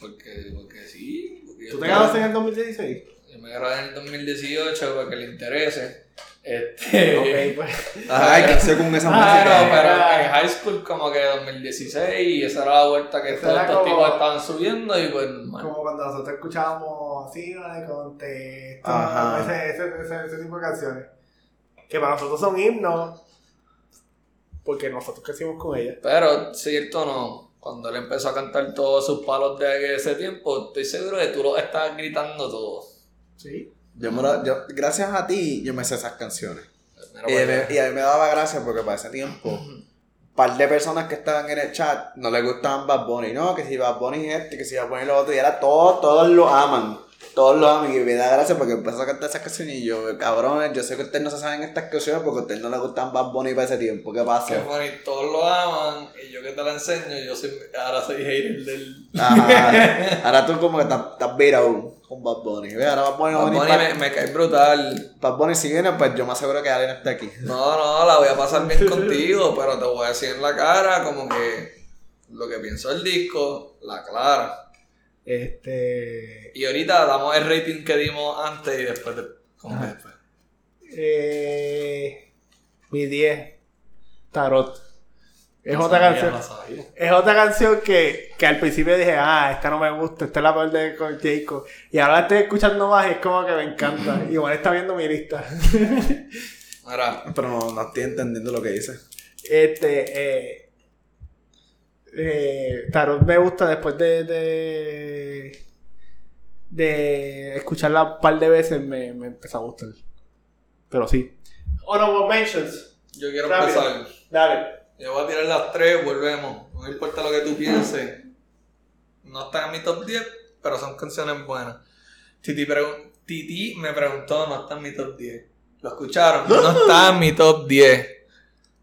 Porque sí. Porque ¿tú te grabaste en el 2016? Yo me grabé en el 2018 para que le interese. Ok, pues. Ay, que sé con esa música. Pero en high school, como que 2016, y esa era la vuelta que todos estos tipos estaban subiendo, y pues. Man. Como cuando nosotros escuchábamos así, ¿vale? Con texto, ese tipo de canciones. Que para nosotros son himnos, porque nosotros crecimos con ellas. Pero, cierto o no, cuando él empezó a cantar todos sus palos de ese tiempo, estoy seguro de que tú los estabas gritando todos. Sí. Yo, gracias a ti, yo me sé esas canciones. Y a mí me daba gracia porque para ese tiempo, un par de personas que estaban en el chat no les gustaban Bad Bunny, no, que si Bad Bunny es este, que si Bad Bunny es lo otro, y ahora todos lo aman, y me da gracia porque empezó a cantar esas canciones y yo, cabrones, yo sé que ustedes no se saben estas canciones porque a ustedes no les gustan Bad Bunny para ese tiempo, ¿qué pasa? Que bueno, y todos lo aman, y yo que te la enseño, ahora soy hater del... Ajá, ahora tú como que estás virado. Con Bad Bunny. Ve, ahora Bad Bunny me cae brutal. Bad Bunny, si viene, pues yo me aseguro que Alena está aquí. No, la voy a pasar bien contigo, pero te voy a decir en la cara como que lo que pienso del disco, la clara. Y ahorita damos el rating que dimos antes y después de... ¿Cómo es después? Mi 10. Tarot. Es otra canción que al principio dije, esta no me gusta, esta es la peor de Jhayco. Y ahora la estoy escuchando más y es como que me encanta. Igual está viendo mi lista. Ahora, pero no estoy entendiendo lo que dice. Tarot me gusta después de escucharla un par de veces, me empezó a gustar. Pero sí. Honorable mentions. Yo quiero empezar. Dale. Yo voy a tirar las 3, volvemos. No importa lo que tú pienses. No están en mi top 10, pero son canciones buenas. Titi me preguntó, no está en mi top 10. ¿Lo escucharon? No está en mi top 10.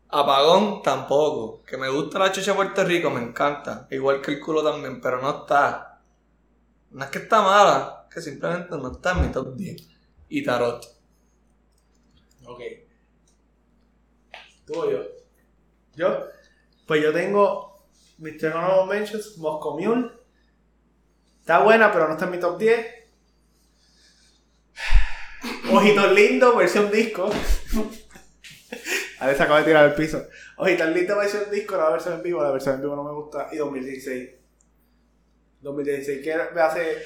Apagón tampoco. Que me gusta la chucha de Puerto Rico, me encanta. Igual que el culo también, pero no está. No es que está mala, que simplemente no está en mi top 10. Y Tarot. Ok. ¿Tú o yo? Yo tengo mis 3 honorable mentions. Moscow Mule está buena, pero no está en mi top 10. Ojitos lindos, versión disco. A ver, se acaba de tirar al piso. Ojitos lindos, versión disco, la versión en vivo no me gusta. Y 2016. 2016, que me hace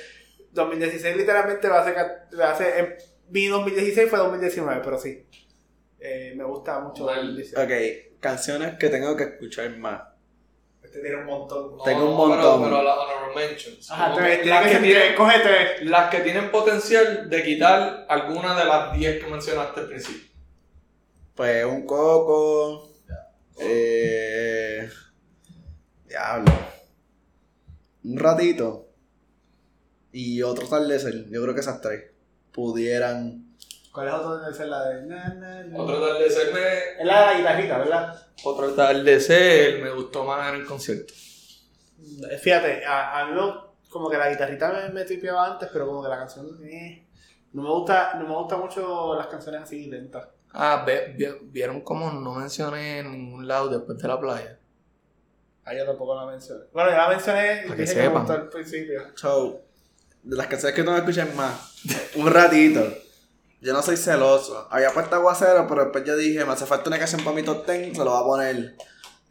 2016 literalmente me hace mi 2016 fue 2019, pero sí. Me gusta mucho. Ok, canciones que tengo que escuchar más. Este tiene un montón. No, tengo un montón. Pero las honorable mentions. Ajá, las que tienen potencial de quitar alguna de las 10 que mencionaste al principio. Pues un coco. Diablo. Un ratito. Y otro atardecer. Yo creo que esas tres pudieran. ¿Cuál es otro atardecer? La de otro atardecer me... Es la guitarrita, ¿verdad? Otro atardecer me gustó más en el concierto. Fíjate, a mí como que la guitarrita me tripeaba antes, pero como que la canción no me gusta mucho las canciones así lentas. Ah, ¿vieron cómo no mencioné en ningún lado Después de la playa? Ah, yo tampoco la mencioné. Bueno, yo la mencioné y dije que me gustó al principio. So, de las canciones que no me escuchan más, un ratito. Yo no soy celoso. Había puesto Aguacero, pero después yo dije, me hace falta una canción para mi top 10, se lo voy a poner.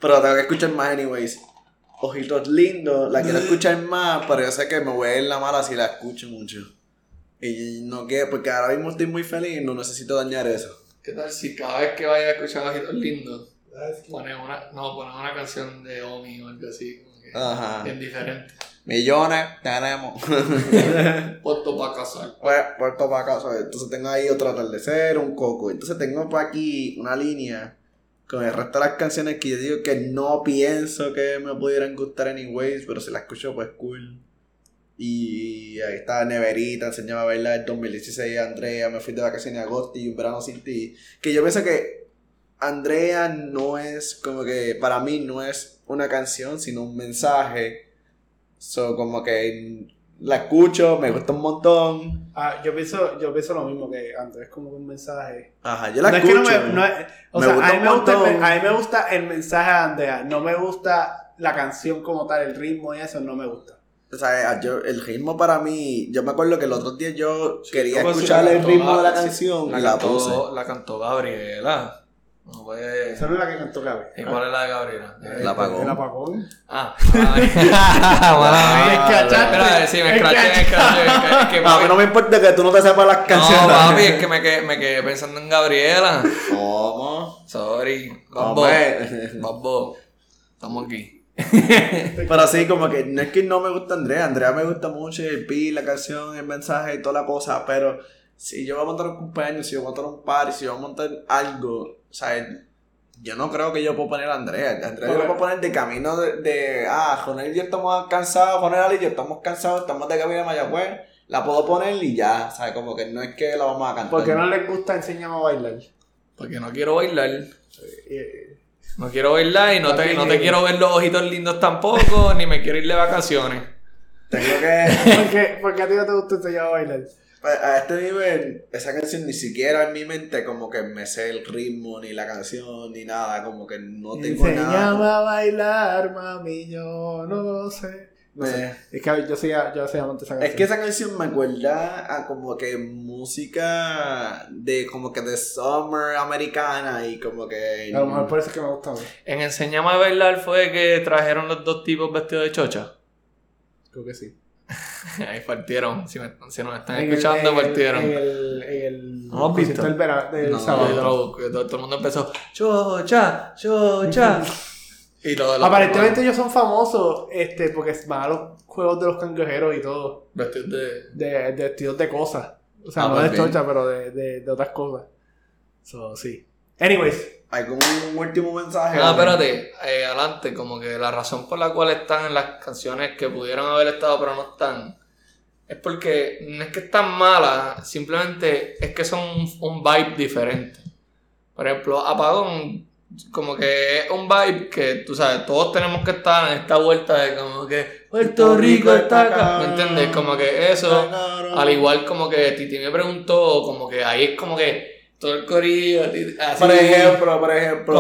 Pero tengo que escuchar más anyways. Ojitos lindos, la quiero escuchar más, pero yo sé que me voy a ir la mala si la escucho mucho. Y no quiero, porque ahora mismo estoy muy feliz, no necesito dañar eso. ¿Qué tal si cada vez que vaya a escuchar Ojitos lindos, pones una canción de Omi o algo así, como que bien diferente? Millones tenemos. Puerto para casar. Puerto para casar. Entonces tengo ahí otro atardecer, un coco. Entonces tengo por aquí una línea con el resto de las canciones que yo digo que no pienso que me pudieran gustar anyways, pero si las escucho pues cool. Y ahí está Neverita, enseñaba a verla en 2016, Andrea, me fui de vacaciones en agosto y Un verano sin ti. Que yo pienso que Andrea no es como que, para mí no es una canción, sino un mensaje. So, como que la escucho, me gusta un montón. Ah, yo pienso lo mismo que Andrés, es como un mensaje. Ajá, yo la escucho. A mí me gusta el mensaje de Andrea, no me gusta la canción como tal, el ritmo y eso no me gusta. O sea, el ritmo para mí, yo me acuerdo que el otro día yo quería escuchar el ritmo de la canción y la puse. La cantó Gabriela. No, pues... Esa no es la que cantó Gabriela. ¿Y cuál es la de Gabriela? El apagón. ¿El apagón? Ah, espera, sí, me escraché. A mí no me importa que tú no te sepas las canciones. No, papi, es que me quedé pensando en Gabriela. ¿Cómo? Sorry. Bad Boy. Estamos aquí. Pero sí, como que no es que no me gusta Andrea. Andrea me gusta mucho, el beat, la canción, el mensaje y toda la cosa, pero... Si yo voy a montar un cumpleaños, si yo voy a montar un party, si yo voy a montar algo, o sea, yo no creo que yo pueda poner a Andrea. Andrea yo lo puedo poner de camino Jonel y yo estamos cansados, Jonel y Ali y yo estamos cansados, estamos de camino a Mayagüez, la puedo poner y ya, o sea, como que no es que la vamos a cantar. ¿Por qué no les gusta enseñarme a bailar? Porque no quiero bailar. No quiero bailar y no te quiero ver los ojitos lindos tampoco, ni me quiero ir de vacaciones. Tengo que... ¿Por qué a ti no te gusta enseñar a bailar? A este nivel, esa canción ni siquiera en mi mente como que me sé el ritmo, ni la canción, ni nada, como que no tengo nada. Enséñame a bailar, mami, yo no sé. No sé. Es que yo soy amante de esa canción. Es que esa canción me acuerda a como que música de como que de summer americana y como que... A lo mejor por eso es que me gusta. En Enséñame a bailar fue que trajeron los dos tipos vestidos de chocha. Creo que sí. Ahí partieron, si nos están escuchando, partieron. ¿No visto? El sábado. Todo el mundo empezó, chocha, chocha. Aparentemente ellos son famosos, porque van a los juegos de los cangrejeros y todo. Vestidos de vestidos de cosas. O sea, no de chocha, pero de otras cosas. So, sí. Anyways. Hay como un último mensaje. No, espérate, adelante, como que la razón por la cual están en las canciones que pudieron haber estado pero no están, es porque no es que están malas, simplemente es que son un vibe diferente. Por ejemplo, Apagón, como que es un vibe que, tú sabes, todos tenemos que estar en esta vuelta de como que Puerto Rico está acá, ¿me entiendes? Como que eso, al igual como que Titi Me Preguntó, como que ahí es como que todo el corillo, así. Por ejemplo,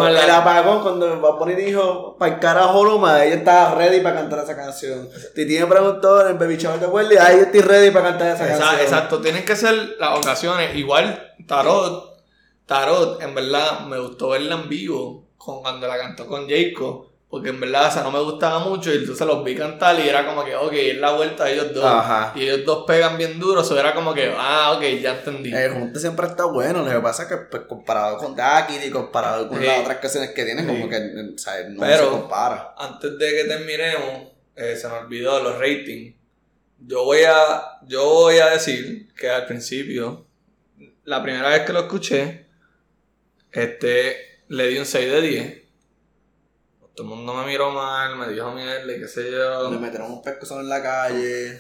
el apagón, cuando Bad Bunny dijo, para el carajo Luma, ella estaba ready para cantar esa canción. Titi me preguntó, el baby chaval de acuerdo, ahí yo estoy ready para cantar esa canción. Exacto, tienen que ser las ocasiones. Igual Tarot, en verdad, me gustó verla en vivo cuando la cantó con Jhayco. porque en verdad, o sea, no me gustaba mucho, y entonces los vi cantar y era como que, ok, es la vuelta de ellos dos. Ajá. Y ellos dos pegan bien duro, eso era como que, ah, ok, ya entendí. El junte siempre está bueno, lo que pasa es que pues, comparado con Ducky y comparado con las otras canciones que tienen, como que, o sea, no pero, se compara. Antes de que terminemos, se me olvidó los ratings. Yo voy a decir que al principio, la primera vez que lo escuché, le di un 6 de 10. Todo el mundo me miró mal, me dijo mierda, qué sé yo. Me metieron un pescozón en la calle.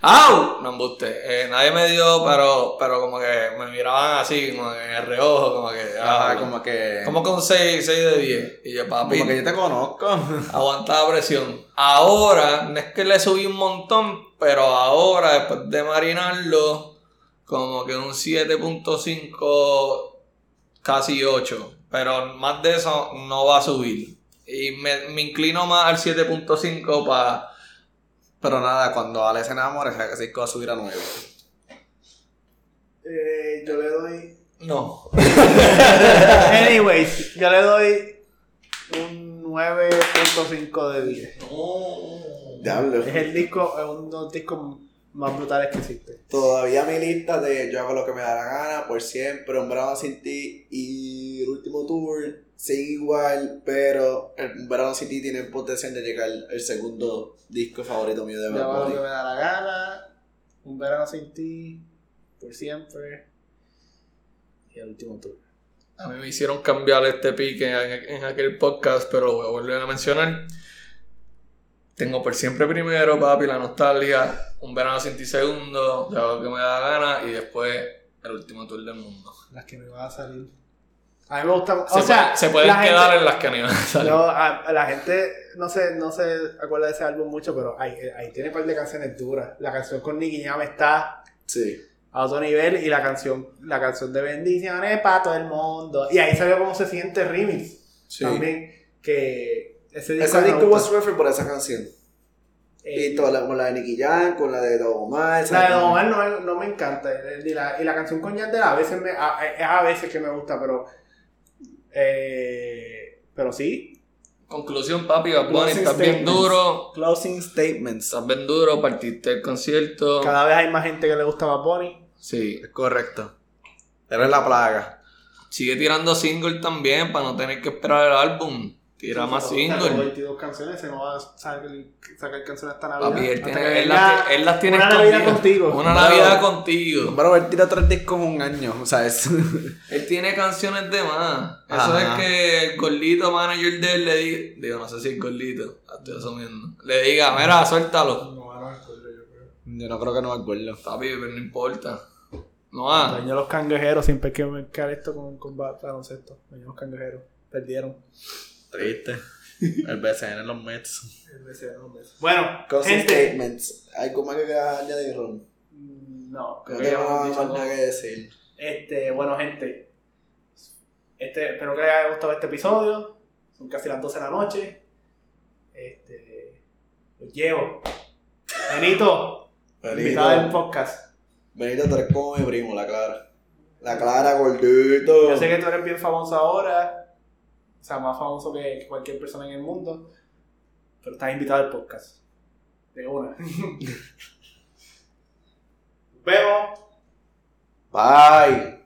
¡Au! No embuste. Nadie me dio, pero como que me miraban así, como que en el reojo, como que. Ajá, como que. Como con 6 de 10. Y yo, papi. Como que yo te conozco. Aguantaba presión. Ahora, no es que le subí un montón, pero ahora, después de marinarlo, como que un 7.5, casi 8. Pero más de eso no va a subir. Y me inclino más al 7.5 para... Pero nada, cuando Ale se enamore, se hace que va a subir a 9. Yo le doy... No. Anyways, yo le doy un 9.5 de 10. No. Diablo. Es el disco, es uno de los discos más brutales que existe. Todavía mi lista de Yo hago lo que me da la gana, por siempre, Un verano sin ti y El último tour sigue igual, pero Un verano sin ti tiene el potencial de llegar el segundo disco favorito mío de Bad Bunny. Yo hago lo que me da la gana, Un verano sin ti, por siempre y El último tour. A mí me hicieron cambiar este pick en aquel podcast, pero lo voy a volver a mencionar. Tengo por siempre primero, papi, la nostalgia, Un verano sin ti segundo, Yo hago lo que me da la gana y después El último tour del mundo. Las que me van a salir. A mí me gusta, se pueden quedar gente, en las que me van a salir. No, a la gente no se acuerda de ese álbum mucho, pero ahí tiene un par de canciones duras. La canción con Nicky Jam está a otro nivel y la canción de Bendiciones para todo el mundo. Y ahí salió cómo se siente Remix. Sí. También que Ese disco was referred por esa canción. Y toda con la de Nicky Jam, con la de Don Omar. La de Don Omar no me encanta. Y la canción con Yandel a veces es a veces que me gusta, pero sí. Conclusión, papi, Bad Bunny, estás bien duro. Closing statements. Estás bien duro, partiste del concierto. Cada vez hay más gente que le gusta Bad Bunny. Sí, es correcto. Eres la plaga. Sigue tirando single también para no tener que esperar el álbum. Tira más single. 22 canciones, se no va a sacar canciones hasta Navidad. Papi, él las tiene contigo. Una Navidad contigo. Una Navidad contigo. Pero él tira 3 discos en un año, o sea, es... Él tiene canciones de más. Eso es que el gordito manager de él le diga... Digo, no sé si el gordito, estoy asumiendo. Le diga, mira, suéltalo. No va a acuerdo, yo creo. Yo no creo que no va a acuerdo. Papi, pero no importa. No va. Daño a los cangrejeros, siempre hay que marcar esto con combate baloncesto. Daño a los cangrejeros, perdieron. Triste. El BCN en los Mets. Bueno, statements. ¿Hay como que añadir, Ron? No. Creo que ya no tengo nada que decir. Bueno, gente. Espero que les haya gustado este episodio. Son casi las 12 de la noche. Los llevo. Benito. Invitado del podcast. Benito, tú eres como mi primo, la Clara. La Clara, gordito. Yo sé que tú eres bien famoso ahora. O sea, más famoso que cualquier persona en el mundo. Pero estás invitado al podcast. De una. Nos vemos. Bye.